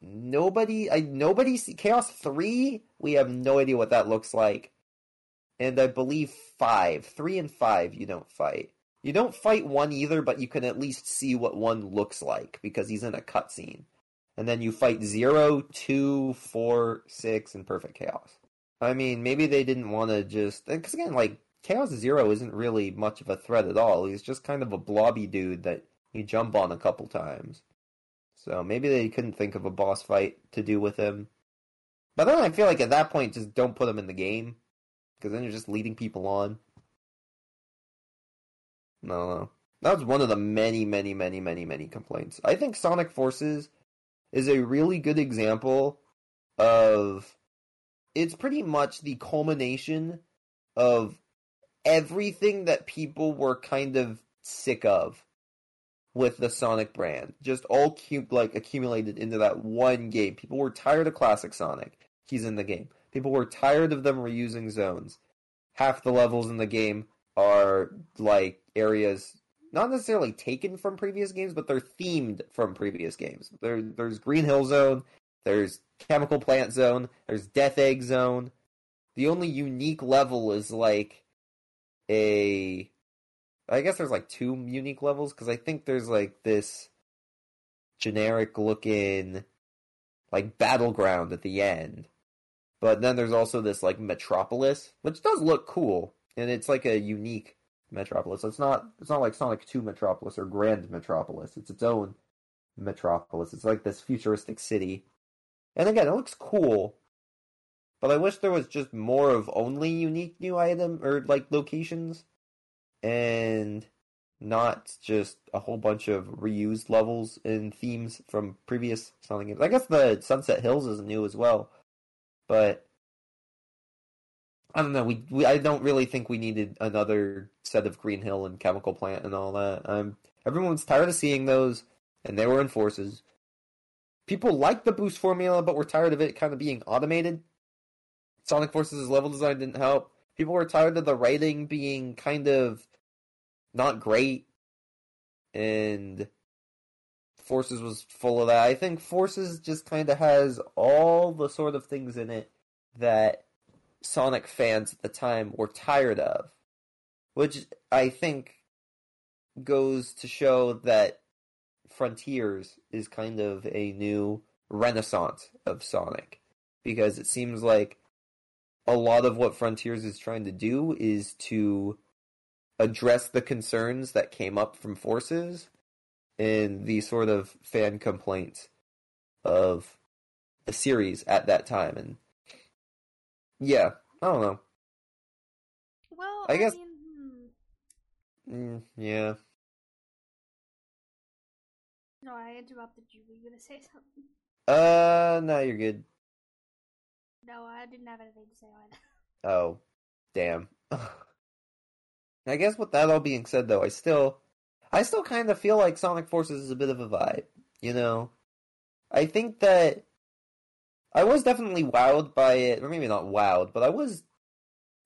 nobody I nobody see Chaos three, we have no idea what that looks like. And I believe five. Three and five you don't fight. You don't fight one either, but you can at least see what one looks like, because he's in a cutscene. And then you fight zero, two, four, six, and Perfect Chaos. I mean, maybe they didn't want to just... Because again, like, Chaos Zero isn't really much of a threat at all. He's just kind of a blobby dude that you jump on a couple times. So maybe they couldn't think of a boss fight to do with him. But then I feel like at that point, just don't put him in the game. Because then you're just leading people on. I don't know. That was one of the many, many, many, many, many complaints. I think Sonic Forces is a really good example of... It's pretty much the culmination of everything that people were kind of sick of with the Sonic brand. Just all cube, like accumulated into that one game. People were tired of classic Sonic. He's in the game. People were tired of them reusing zones. Half the levels in the game are like areas not necessarily taken from previous games, but they're themed from previous games. There, there's Green Hill Zone. There's Chemical Plant Zone. There's Death Egg Zone. The only unique level is like a... I guess there's like two unique levels, because I think there's like this generic looking like battleground at the end. But then there's also this like metropolis, which does look cool. And it's like a unique metropolis. It's not it's not like Sonic two Metropolis or Grand Metropolis. It's its own metropolis. It's like this futuristic city. And again, it looks cool, but I wish there was just more of only unique new item, or like locations, and not just a whole bunch of reused levels and themes from previous Sonic games. I guess the Sunset Hills is new as well, but I don't know, we, we I don't really think we needed another set of Green Hill and Chemical Plant and all that. Um, everyone's tired of seeing those, and they were in Forces. People like the boost formula, but were tired of it kind of being automated. Sonic Forces' level design didn't help. People were tired of the writing being kind of not great. And Forces was full of that. I think Forces just kind of has all the sort of things in it that Sonic fans at the time were tired of. Which I think goes to show that Frontiers is kind of a new renaissance of Sonic, because it seems like a lot of what Frontiers is trying to do is to address the concerns that came up from Forces and the sort of fan complaints of the series at that time. And yeah, I don't know. Well, I, I guess. Mean... Mm, yeah. No, I interrupted you. Were you going to say something? Uh, no, you're good. No, I didn't have anything to say either. Oh, damn. I guess with that all being said, though, I still... I still kind of feel like Sonic Forces is a bit of a vibe, you know? I think that... I was definitely wowed by it, or maybe not wowed, but I was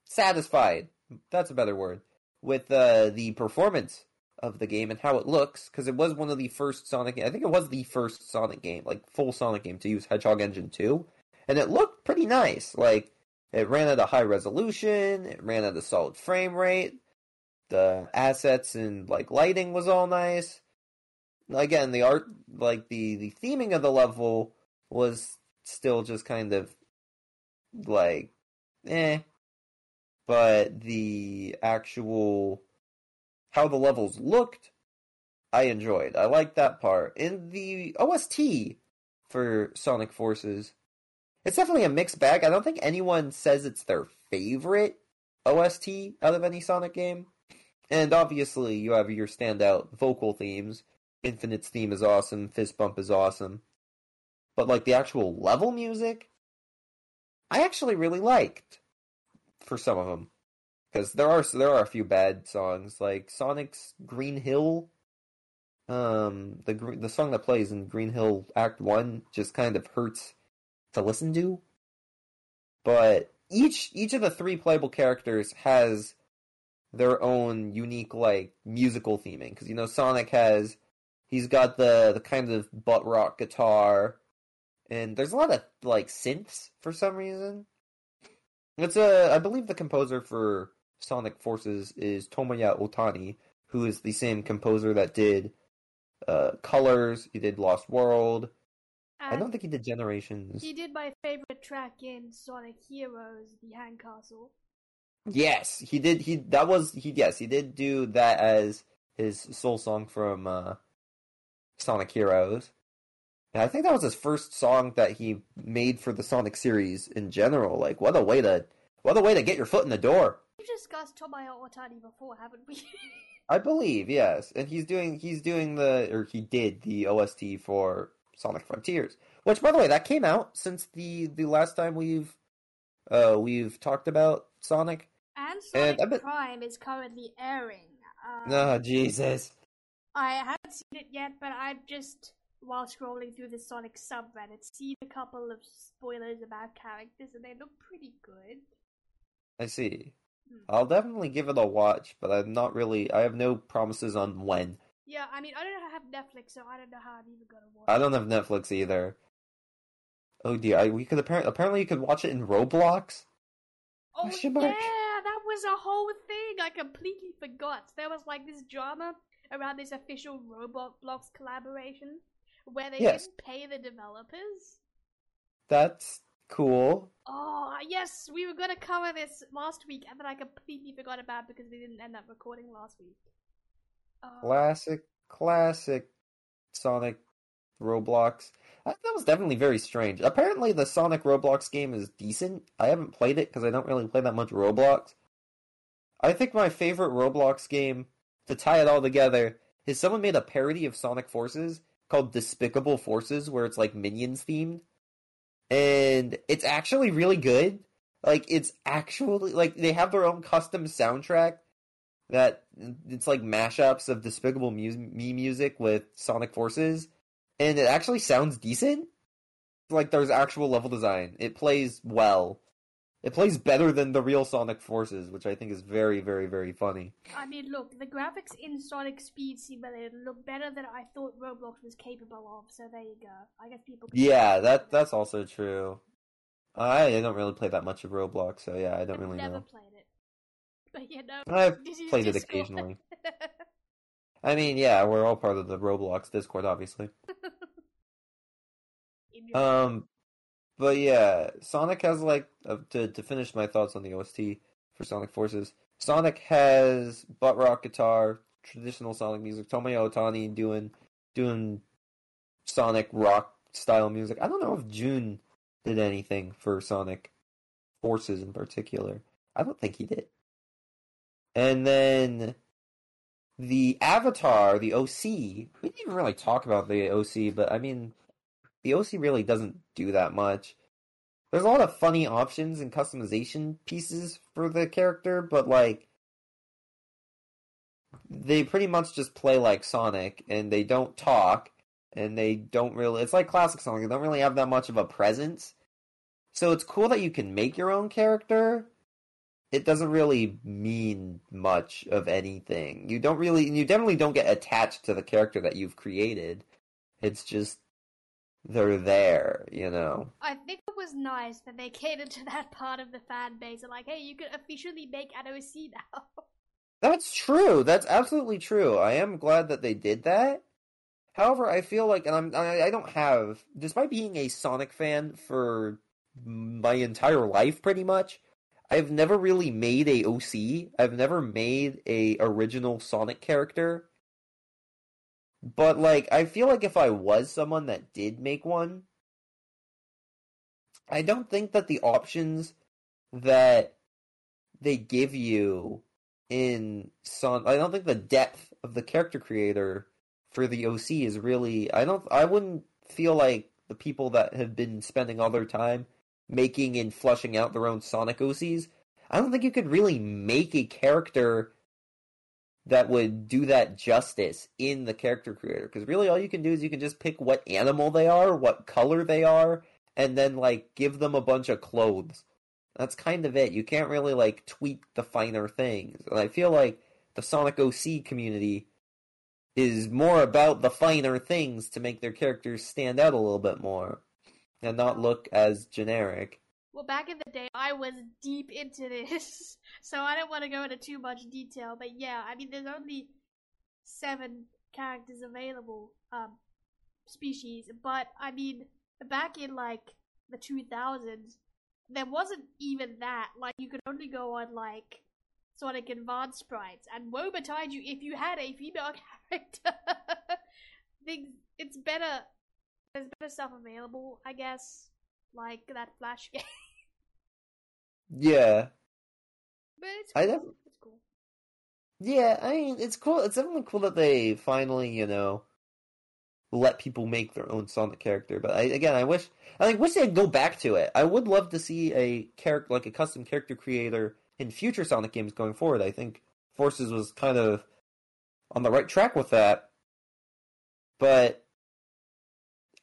satisfied, that's a better word, with uh, the performance of the game and how it looks, because it was one of the first Sonic... I think it was the first Sonic game, like, full Sonic game to use Hedgehog Engine two, and it looked pretty nice. Like, it ran at a high resolution, it ran at a solid frame rate, the assets and, like, lighting was all nice. Again, the art, like, the, the theming of the level was still just kind of, like, eh. But the actual... how the levels looked, I enjoyed. I liked that part. And the O S T for Sonic Forces, it's definitely a mixed bag. I don't think anyone says it's their favorite O S T out of any Sonic game. And obviously, you have your standout vocal themes. Infinite's theme is awesome. Fist Bump is awesome. But, like, the actual level music, I actually really liked for some of them. Because there are there are a few bad songs, like Sonic's Green Hill, um, the the song that plays in Green Hill Act One just kind of hurts to listen to. But each each of the three playable characters has their own unique like musical theming, because you know Sonic has he's got the the kind of butt rock guitar, and there's a lot of like synths for some reason. It's a I believe the composer for Sonic Forces is Tomoya Ohtani, who is the same composer that did uh, Colors, he did Lost World, I don't think he did Generations. He did my favorite track in Sonic Heroes, the Hand Castle. Yes, he did. He that was he. Yes, he did do that as his soul song from uh, Sonic Heroes. And I think that was his first song that he made for the Sonic series in general. Like, what a way to what a way to get your foot in the door. We've discussed Tomoya Ohtani before, haven't we? I believe, yes. And he's doing he's doing the or he did the O S T for Sonic Frontiers, which, by the way, that came out since the, the last time we've uh, we've talked about Sonic. And Sonic and been... Prime is currently airing. Um, oh, Jesus. I haven't seen it yet, but I've just, while scrolling through the Sonic subreddit, seen a couple of spoilers about characters, and they look pretty good. I see. Hmm. I'll definitely give it a watch, but I'm not really... I have no promises on when. Yeah, I mean, I don't have Netflix, so I don't know how I'm even gonna watch it. I don't have Netflix either. Oh dear, I, we could apparently... Apparently you could watch it in Roblox? Oh yeah, that was a whole thing! I completely forgot. There was like this drama around this official Roblox collaboration where they yes. didn't pay the developers. That's... cool. Oh, yes, we were going to cover this last week, and then I completely forgot about it because we didn't end up recording last week. Oh. Classic, classic Sonic Roblox. That was definitely very strange. Apparently the Sonic Roblox game is decent. I haven't played it because I don't really play that much Roblox. I think my favorite Roblox game, to tie it all together, is someone made a parody of Sonic Forces called Despicable Forces, where it's like Minions themed. And it's actually really good. Like, it's actually, like, they have their own custom soundtrack that, it's like mashups of Despicable Me music with Sonic Forces. And it actually sounds decent. Like, there's actual level design. It plays well. It plays better than the real Sonic Forces, which I think is very, very, very funny. I mean, look, the graphics in Sonic Speed Simulator look better than I thought Roblox was capable of, so there you go. I guess people... Can yeah, that that's also true. I don't really play that much of Roblox, so yeah, I don't I've really know. I've never played it. But you know... I've played it occasionally. I mean, yeah, we're all part of the Roblox Discord, obviously. um... But yeah, Sonic has, like, uh, to to finish my thoughts on the O S T for Sonic Forces, Sonic has butt rock guitar, traditional Sonic music, Tomoya Ohtani doing doing Sonic rock style music. I don't know if Jun did anything for Sonic Forces in particular. I don't think he did. And then the Avatar, the O C, we didn't even really talk about the O C, but I mean... The O C really doesn't do that much. There's a lot of funny options and customization pieces for the character, but, like, they pretty much just play like Sonic, and they don't talk, and they don't really... It's like classic Sonic, they don't really have that much of a presence. So it's cool that you can make your own character. It doesn't really mean much of anything. You don't really... You definitely don't get attached to the character that you've created. It's just... They're there, you know. I think it was nice that they catered to that part of the fan base and like, hey, you can officially make an O C now. That's true. That's absolutely true. I am glad that they did that. However, I feel like, and I'm, I, I don't have, despite being a Sonic fan for my entire life, pretty much, I've never really made a O C. I've never made a original Sonic character. But, like, I feel like if I was someone that did make one, I don't think that the options that they give you in Sonic, I don't think the depth of the character creator for the O C is really, I don't, I wouldn't feel like the people that have been spending all their time making and fleshing out their own Sonic O Cs, I don't think you could really make a character that would do that justice in the character creator. Because really all you can do is you can just pick what animal they are, what color they are, and then, like, give them a bunch of clothes. That's kind of it. You can't really, like, tweak the finer things. And I feel like the Sonic O C community is more about the finer things to make their characters stand out a little bit more and not look as generic. Well, back in the day, I was deep into this, so I don't want to go into too much detail, but yeah, I mean, there's only seven characters available, um, species, but, I mean, back in like the two thousands, there wasn't even that. Like, you could only go on like Sonic Advance sprites, and woe betide you if you had a female character. Things, it's better. There's better stuff available, I guess, like that Flash game. Yeah. But it's cool. I never... It's cool. Yeah, I mean, it's cool. It's definitely cool that they finally, you know, let people make their own Sonic character. But I, again, I wish, I wish they'd go back to it. I would love to see a character, like a custom character creator in future Sonic games going forward. I think Forces was kind of on the right track with that. But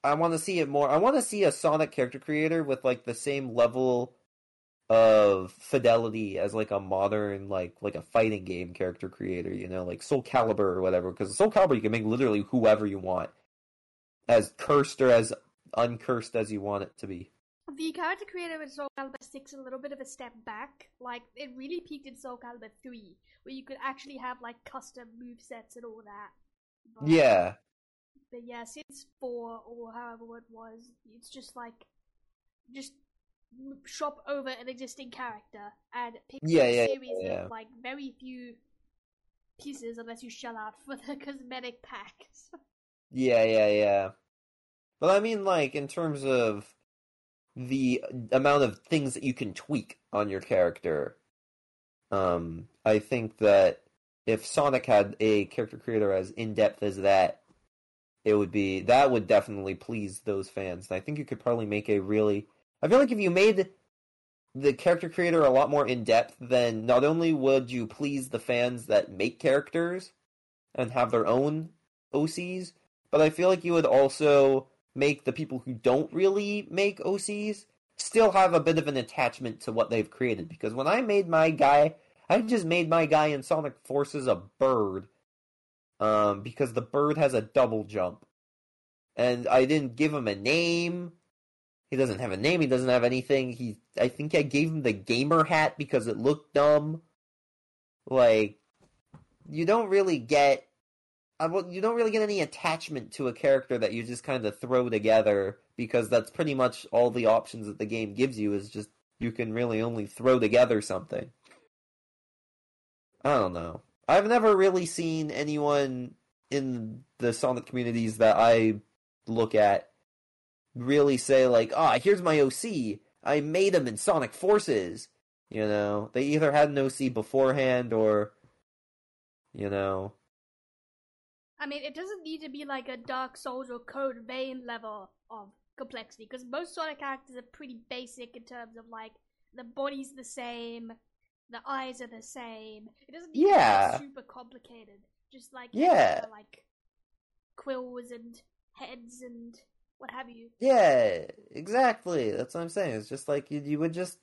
I want to see it more. I want to see a Sonic character creator with, like, the same level of fidelity as, like, a modern, like, like a fighting game character creator, you know, like Soul Calibur or whatever. Because Soul Calibur, you can make literally whoever you want, as cursed or as uncursed as you want it to be. The character creator in Soul Calibur six is a little bit of a step back. Like, it really peaked in Soul Calibur three, where you could actually have, like, custom movesets and all that. But... yeah. But yeah, since four or however it was, it's just like, just shop over an existing character and pick yeah, a yeah, series yeah. of like very few pieces, unless you shell out for the cosmetic packs. Yeah, yeah, yeah. But I mean, like, in terms of the amount of things that you can tweak on your character, um, I think that if Sonic had a character creator as in-depth as that, it would be, that would definitely please those fans. And I think you could probably make a really, I feel like if you made the character creator a lot more in-depth, then not only would you please the fans that make characters and have their own O Cs, but I feel like you would also make the people who don't really make O Cs still have a bit of an attachment to what they've created. Because when I made my guy, I just made my guy in Sonic Forces a bird. Um, because the bird has a double jump. And I didn't give him a name. He doesn't have a name, he doesn't have anything. He, I think I gave him the gamer hat because it looked dumb. Like, you don't really get, you don't really get any attachment to a character that you just kind of throw together, because that's pretty much all the options that the game gives you, is just, you can really only throw together something. I don't know. I've never really seen anyone in the Sonic communities that I look at really say, like, ah, oh, here's my O C. I made him in Sonic Forces. You know, they either had an O C beforehand or, you know. I mean, it doesn't need to be like a Dark Souls or Code Vein level of complexity, because most Sonic characters are pretty basic in terms of, like, the body's the same, the eyes are the same. It doesn't need yeah. to be super complicated. Just like, yeah. you know, like, quills and heads and what have you. Yeah, exactly. That's what I'm saying. It's just like, you, you would just,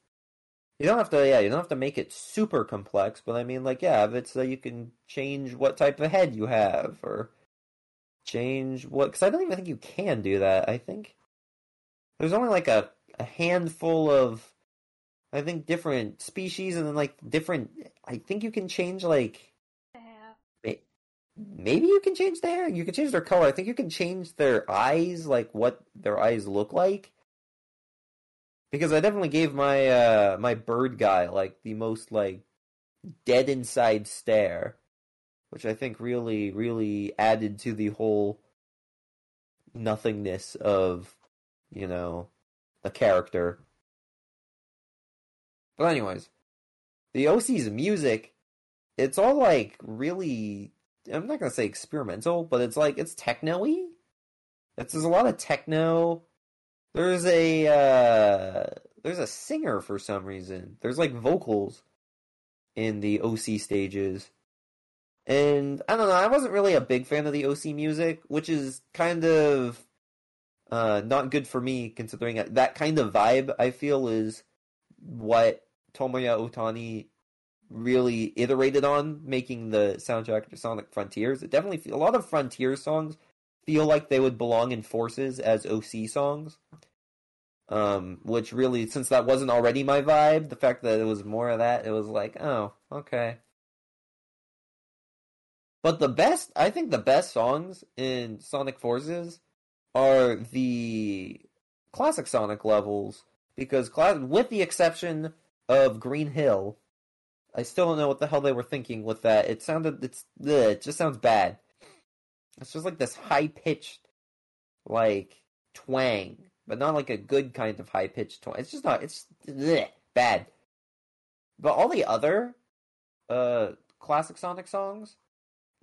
you don't have to, yeah, you don't have to make it super complex, but I mean, like, yeah, if it's, uh, you can change what type of head you have, or change what, because I don't even think you can do that. I think there's only like a, a handful of, I think, different species, and then, like, different... I think you can change, like... the hair. Maybe you can change the hair? You can change their color. I think you can change their eyes, like, what their eyes look like. Because I definitely gave my, uh, my bird guy, like, the most, like, dead-inside stare. Which I think really, really added to the whole nothingness of, you know, the character. But anyways, the O C's music, it's all, like, really, I'm not going to say experimental, but it's, like, it's techno-y. It's, there's a lot of techno. There's a, uh, there's a singer for some reason. There's, like, vocals in the O C stages. And, I don't know, I wasn't really a big fan of the O C music, which is kind of uh, not good for me, considering that, that kind of vibe, I feel, is what Tomoya Ohtani really iterated on, making the soundtrack to Sonic Frontiers. It definitely feel, a lot of Frontiers songs feel like they would belong in Forces as O C songs. Um, which really, since that wasn't already my vibe, the fact that it was more of that, it was like, oh, okay. But the best, I think the best songs in Sonic Forces are the classic Sonic levels, because class- with the exception of Green Hill, I still don't know what the hell they were thinking with that. It sounded, it's, ugh, it just sounds bad. It's just like this high-pitched, like, twang, but not like a good kind of high-pitched twang. It's just not, it's, ugh, bad. But all the other, uh, classic Sonic songs,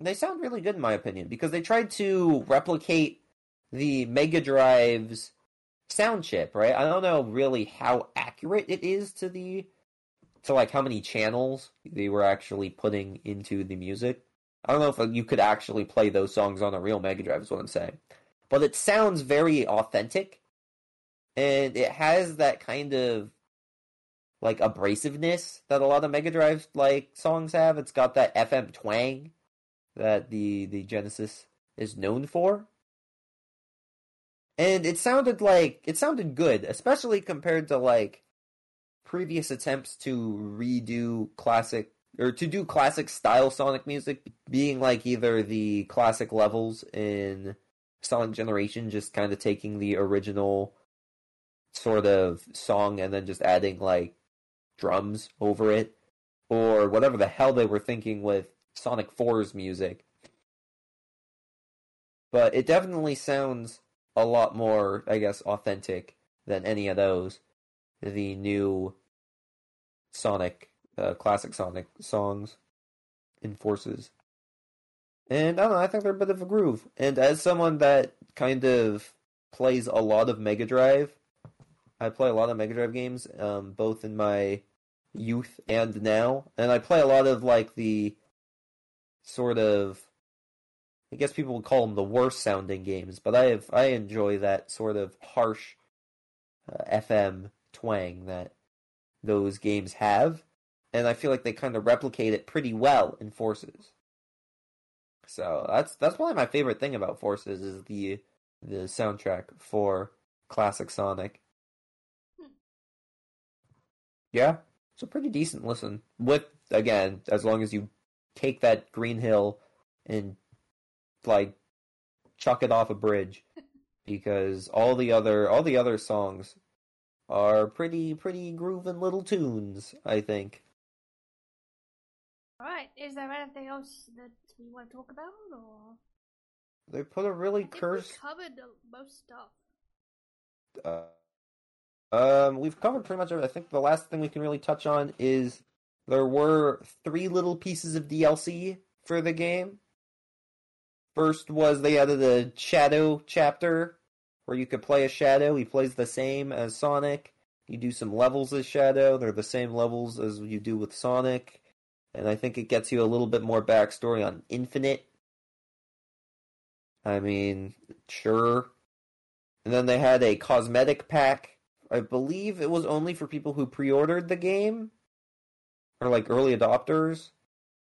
they sound really good in my opinion, because they tried to replicate the Mega Drive's sound chip, right? I don't know really how accurate it is to the, to like how many channels they were actually putting into the music. I don't know if you could actually play those songs on a real Mega Drive is what I'm saying. But it sounds very authentic, and it has that kind of like abrasiveness that a lot of Mega Drive like songs have. It's got that F M twang that the, the Genesis is known for. And it sounded like, it sounded good, especially compared to like previous attempts to redo classic, or to do classic style Sonic music, being like either the classic levels in Sonic Generation, just kind of taking the original sort of song and then just adding like drums over it, or whatever the hell they were thinking with Sonic four's music. But it definitely sounds a lot more, I guess, authentic than any of those, the new Sonic, uh, classic Sonic songs in Forces. And I don't know, I think they're a bit of a groove. And as someone that kind of plays a lot of Mega Drive, I play a lot of Mega Drive games, um, both in my youth and now, and I play a lot of, like, the sort of, I guess people would call them the worst sounding games, but I have I enjoy that sort of harsh uh, F M twang that those games have, and I feel like they kind of replicate it pretty well in Forces. So that's that's probably my favorite thing about Forces is the the soundtrack for classic Sonic. Hmm. Yeah, it's a pretty decent listen. With again, as long as you take that Green Hill and like chuck it off a bridge, because all the other all the other songs are pretty pretty grooving little tunes, I think. All right, is there anything else that we want to talk about, or they put a really I think cursed? We covered most stuff. Uh, um, we've covered pretty much everything. I think the last thing we can really touch on is there were three little pieces of D L C for the game. First was they added a shadow chapter where you could play a shadow. He plays the same as Sonic. You do some levels as Shadow. They're the same levels as you do with Sonic. And I think it gets you a little bit more backstory on Infinite. I mean, sure. And then they had a cosmetic pack. I believe it was only for people who pre-ordered the game, or like early adopters.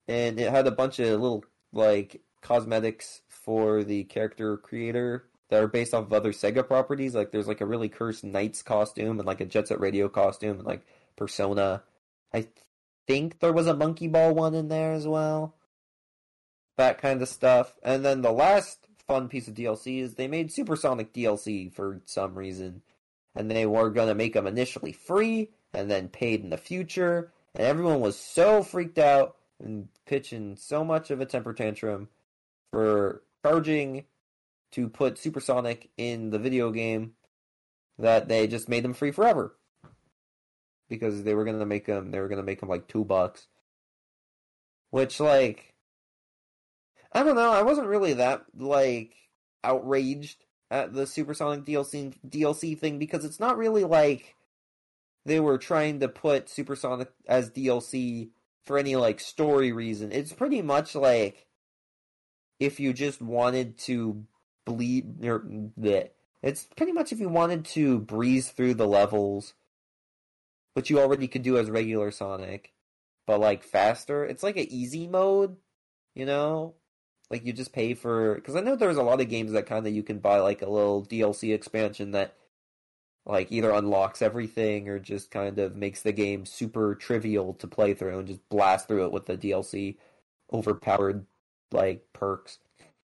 And it had a bunch of little, like, cosmetics for the character creator that are based off of other Sega properties. Like, there's, like, a really cursed Knights costume and, like, a Jet Set Radio costume and, like, Persona. I th- think there was a Monkey Ball one in there as well. That kind of stuff. And then the last fun piece of D L C is they made Super Sonic D L C for some reason. And they were gonna make them initially free and then paid in the future. And everyone was so freaked out and pitching so much of a temper tantrum for charging to put Super Sonic in the video game that they just made them free forever, because they were gonna make them. They were gonna make them like two bucks, which like I don't know. I wasn't really that like outraged at the Super Sonic D L C D L C thing, because it's not really like they were trying to put Super Sonic as D L C for any like story reason. It's pretty much like, if you just wanted to bleed, or it's pretty much if you wanted to breeze through the levels, which you already could do as regular Sonic, but like faster. It's like an easy mode, you know? Like you just pay for, because I know there's a lot of games that kind of you can buy like a little D L C expansion that like either unlocks everything or just kind of makes the game super trivial to play through and just blast through it with the D L C overpowered like perks.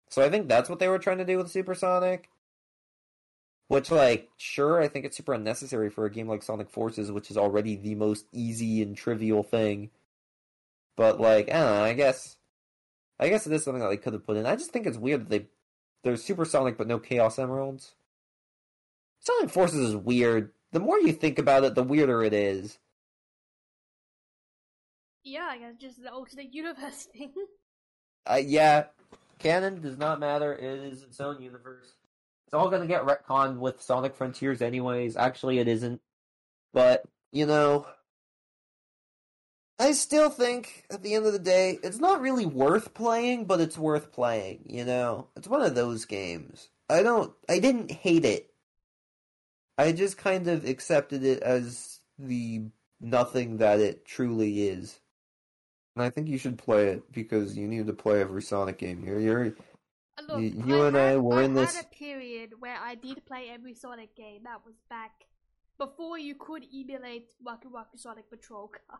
So I think that's what they were trying to do with Super Sonic. Which, like, sure, I think it's super unnecessary for a game like Sonic Forces, which is already the most easy and trivial thing. But, like, I don't know, I guess... I guess it is something that they could have put in. I just think it's weird that they... There's Super Sonic, but no Chaos Emeralds. Sonic Forces is weird. The more you think about it, the weirder it is. Yeah, I guess just the alternate universe thing. Uh, yeah. Canon does not matter. It is its own universe. It's all gonna get retconned with Sonic Frontiers anyways. Actually, it isn't. But, you know... I still think, at the end of the day, it's not really worth playing, but it's worth playing, you know? It's one of those games. I don't... I didn't hate it. I just kind of accepted it as the nothing that it truly is. And I think you should play it, because you need to play every Sonic game here. You're... Look, you I and had, I were I in this. I had a period where I did play every Sonic game. That was back before you could emulate Waku Waku Sonic Patrol Car.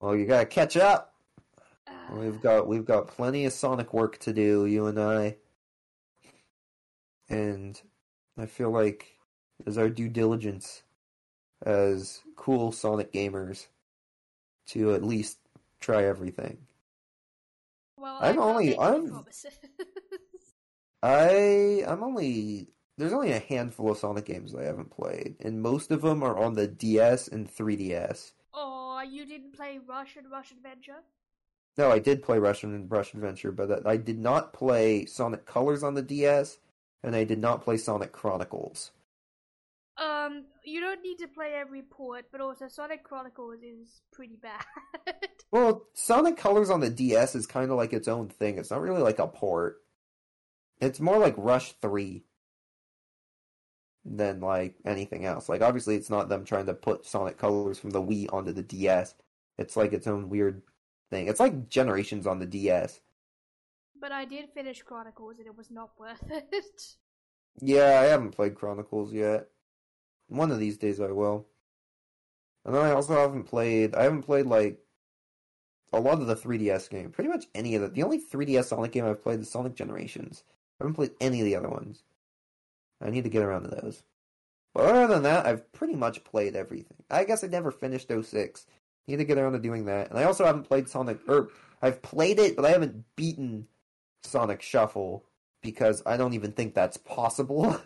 Well, you gotta catch up. Uh, we've got we've got plenty of Sonic work to do, you and I. And I feel like it's our due diligence as cool Sonic gamers to at least try everything. Well, I'm only I'm I I'm only there's only a handful of Sonic games that I haven't played, and most of them are on the D S and three D S. Oh, you didn't play Rush and Rush Adventure? No, I did play Rush and Rush Adventure, but I did not play Sonic Colors on the D S, and I did not play Sonic Chronicles. Um, you don't need to play every port, but also Sonic Chronicles is pretty bad. Well, Sonic Colors on the D S is kind of like its own thing. It's not really like a port. It's more like Rush three than like anything else. Like, obviously it's not them trying to put Sonic Colors from the Wii onto the D S. It's like its own weird thing. It's like Generations on the D S. But I did finish Chronicles and it was not worth it. Yeah, I haven't played Chronicles yet. One of these days I will. And then I also haven't played... I haven't played, like, a lot of the three D S games. Pretty much any of the... The only three D S Sonic game I've played is Sonic Generations. I haven't played any of the other ones. I need to get around to those. But other than that, I've pretty much played everything. I guess I never finished oh six. I need to get around to doing that. And I also haven't played Sonic... Or, I've played it, but I haven't beaten Sonic Shuffle. Because I don't even think that's possible.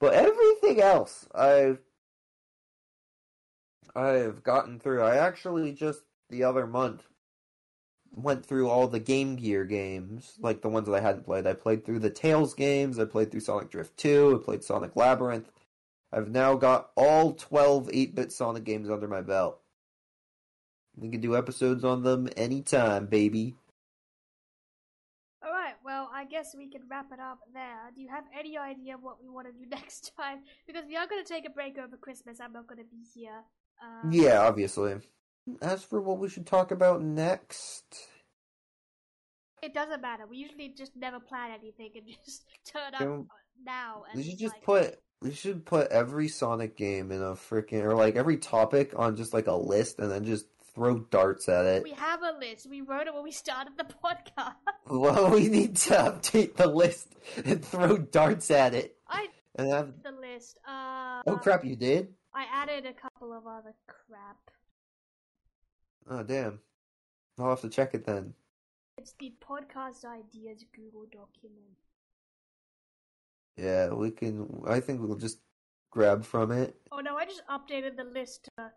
But everything else, I've, I've gotten through. I actually just, the other month, went through all the Game Gear games. Like, the ones that I hadn't played. I played through the Tails games. I played through Sonic Drift two. I played Sonic Labyrinth. I've now got all twelve eight-bit Sonic games under my belt. We can do episodes on them anytime, baby. Well, I guess we can wrap it up there. Do you have any idea what we want to do next time? Because we are going to take a break over Christmas. I'm not going to be here. Um, yeah, obviously. As for what we should talk about next... It doesn't matter. We usually just never plan anything and just turn Don't, up now. And we should just like... put... We should put every Sonic game in a freaking... Or, like, every topic on just, like, a list and then just... throw darts at it. We have a list. We wrote it when we started the podcast. Well, we need to update the list and throw darts at it. I and have... the list. Uh, oh, crap, you did? I added a couple of other crap. Oh, damn. I'll have to check it then. It's the podcast ideas Google document. Yeah, we can... I think we'll just grab from it. Oh, no, I just updated the list to...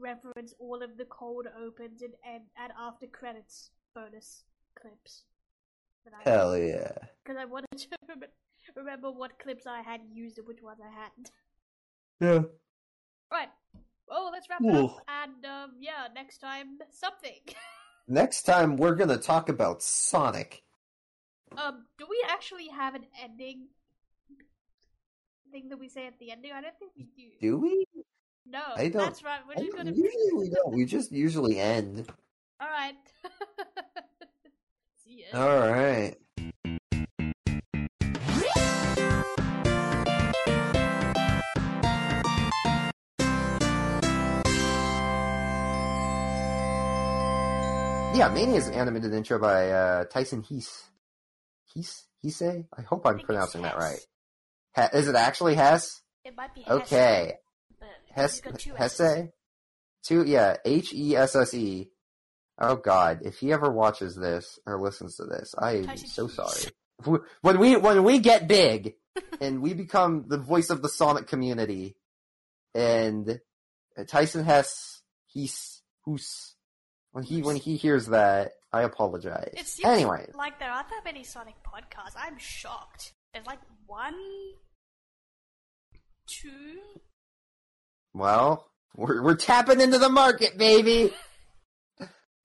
reference all of the cold opens and, and, and after credits bonus clips. I Hell had. Yeah. Because I wanted to remember what clips I had used and which ones I hadn't. Yeah. Right. Well, let's wrap Ooh. it up. And, um, yeah, next time, something. Next time, we're going to talk about Sonic. Um, do we actually have an ending thing that we say at the ending? I don't think we do. Do we? No, I don't, that's right. We're just I gonna... usually we don't. We just usually end. All right. See ya. All right. Yeah, Mania's animated intro by uh, Tyson Hesse. Hesse? Hesse? I hope I'm I pronouncing that right. He- is it actually Hesse? It might be Hesse. Okay. Hesse? Hesse? Two, yeah, H E S S E. Oh, God. If he ever watches this or listens to this, I am so sorry. When we when we get big and we become the voice of the Sonic community and Tyson Hesse, he's, who's, when he when he hears that, I apologize. It seems anyway. Like there aren't that many Sonic podcasts. I'm shocked. There's like one, two. Well, we're we're tapping into the market, baby.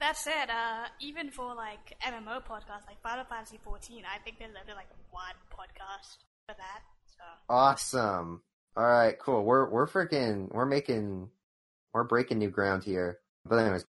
That said, uh, even for, like, M M O podcasts, like Final Fantasy fourteen, I think there's only, like, one podcast for that, so... Awesome. Alright, cool. We're, we're freaking, we're making, we're breaking new ground here. But anyways,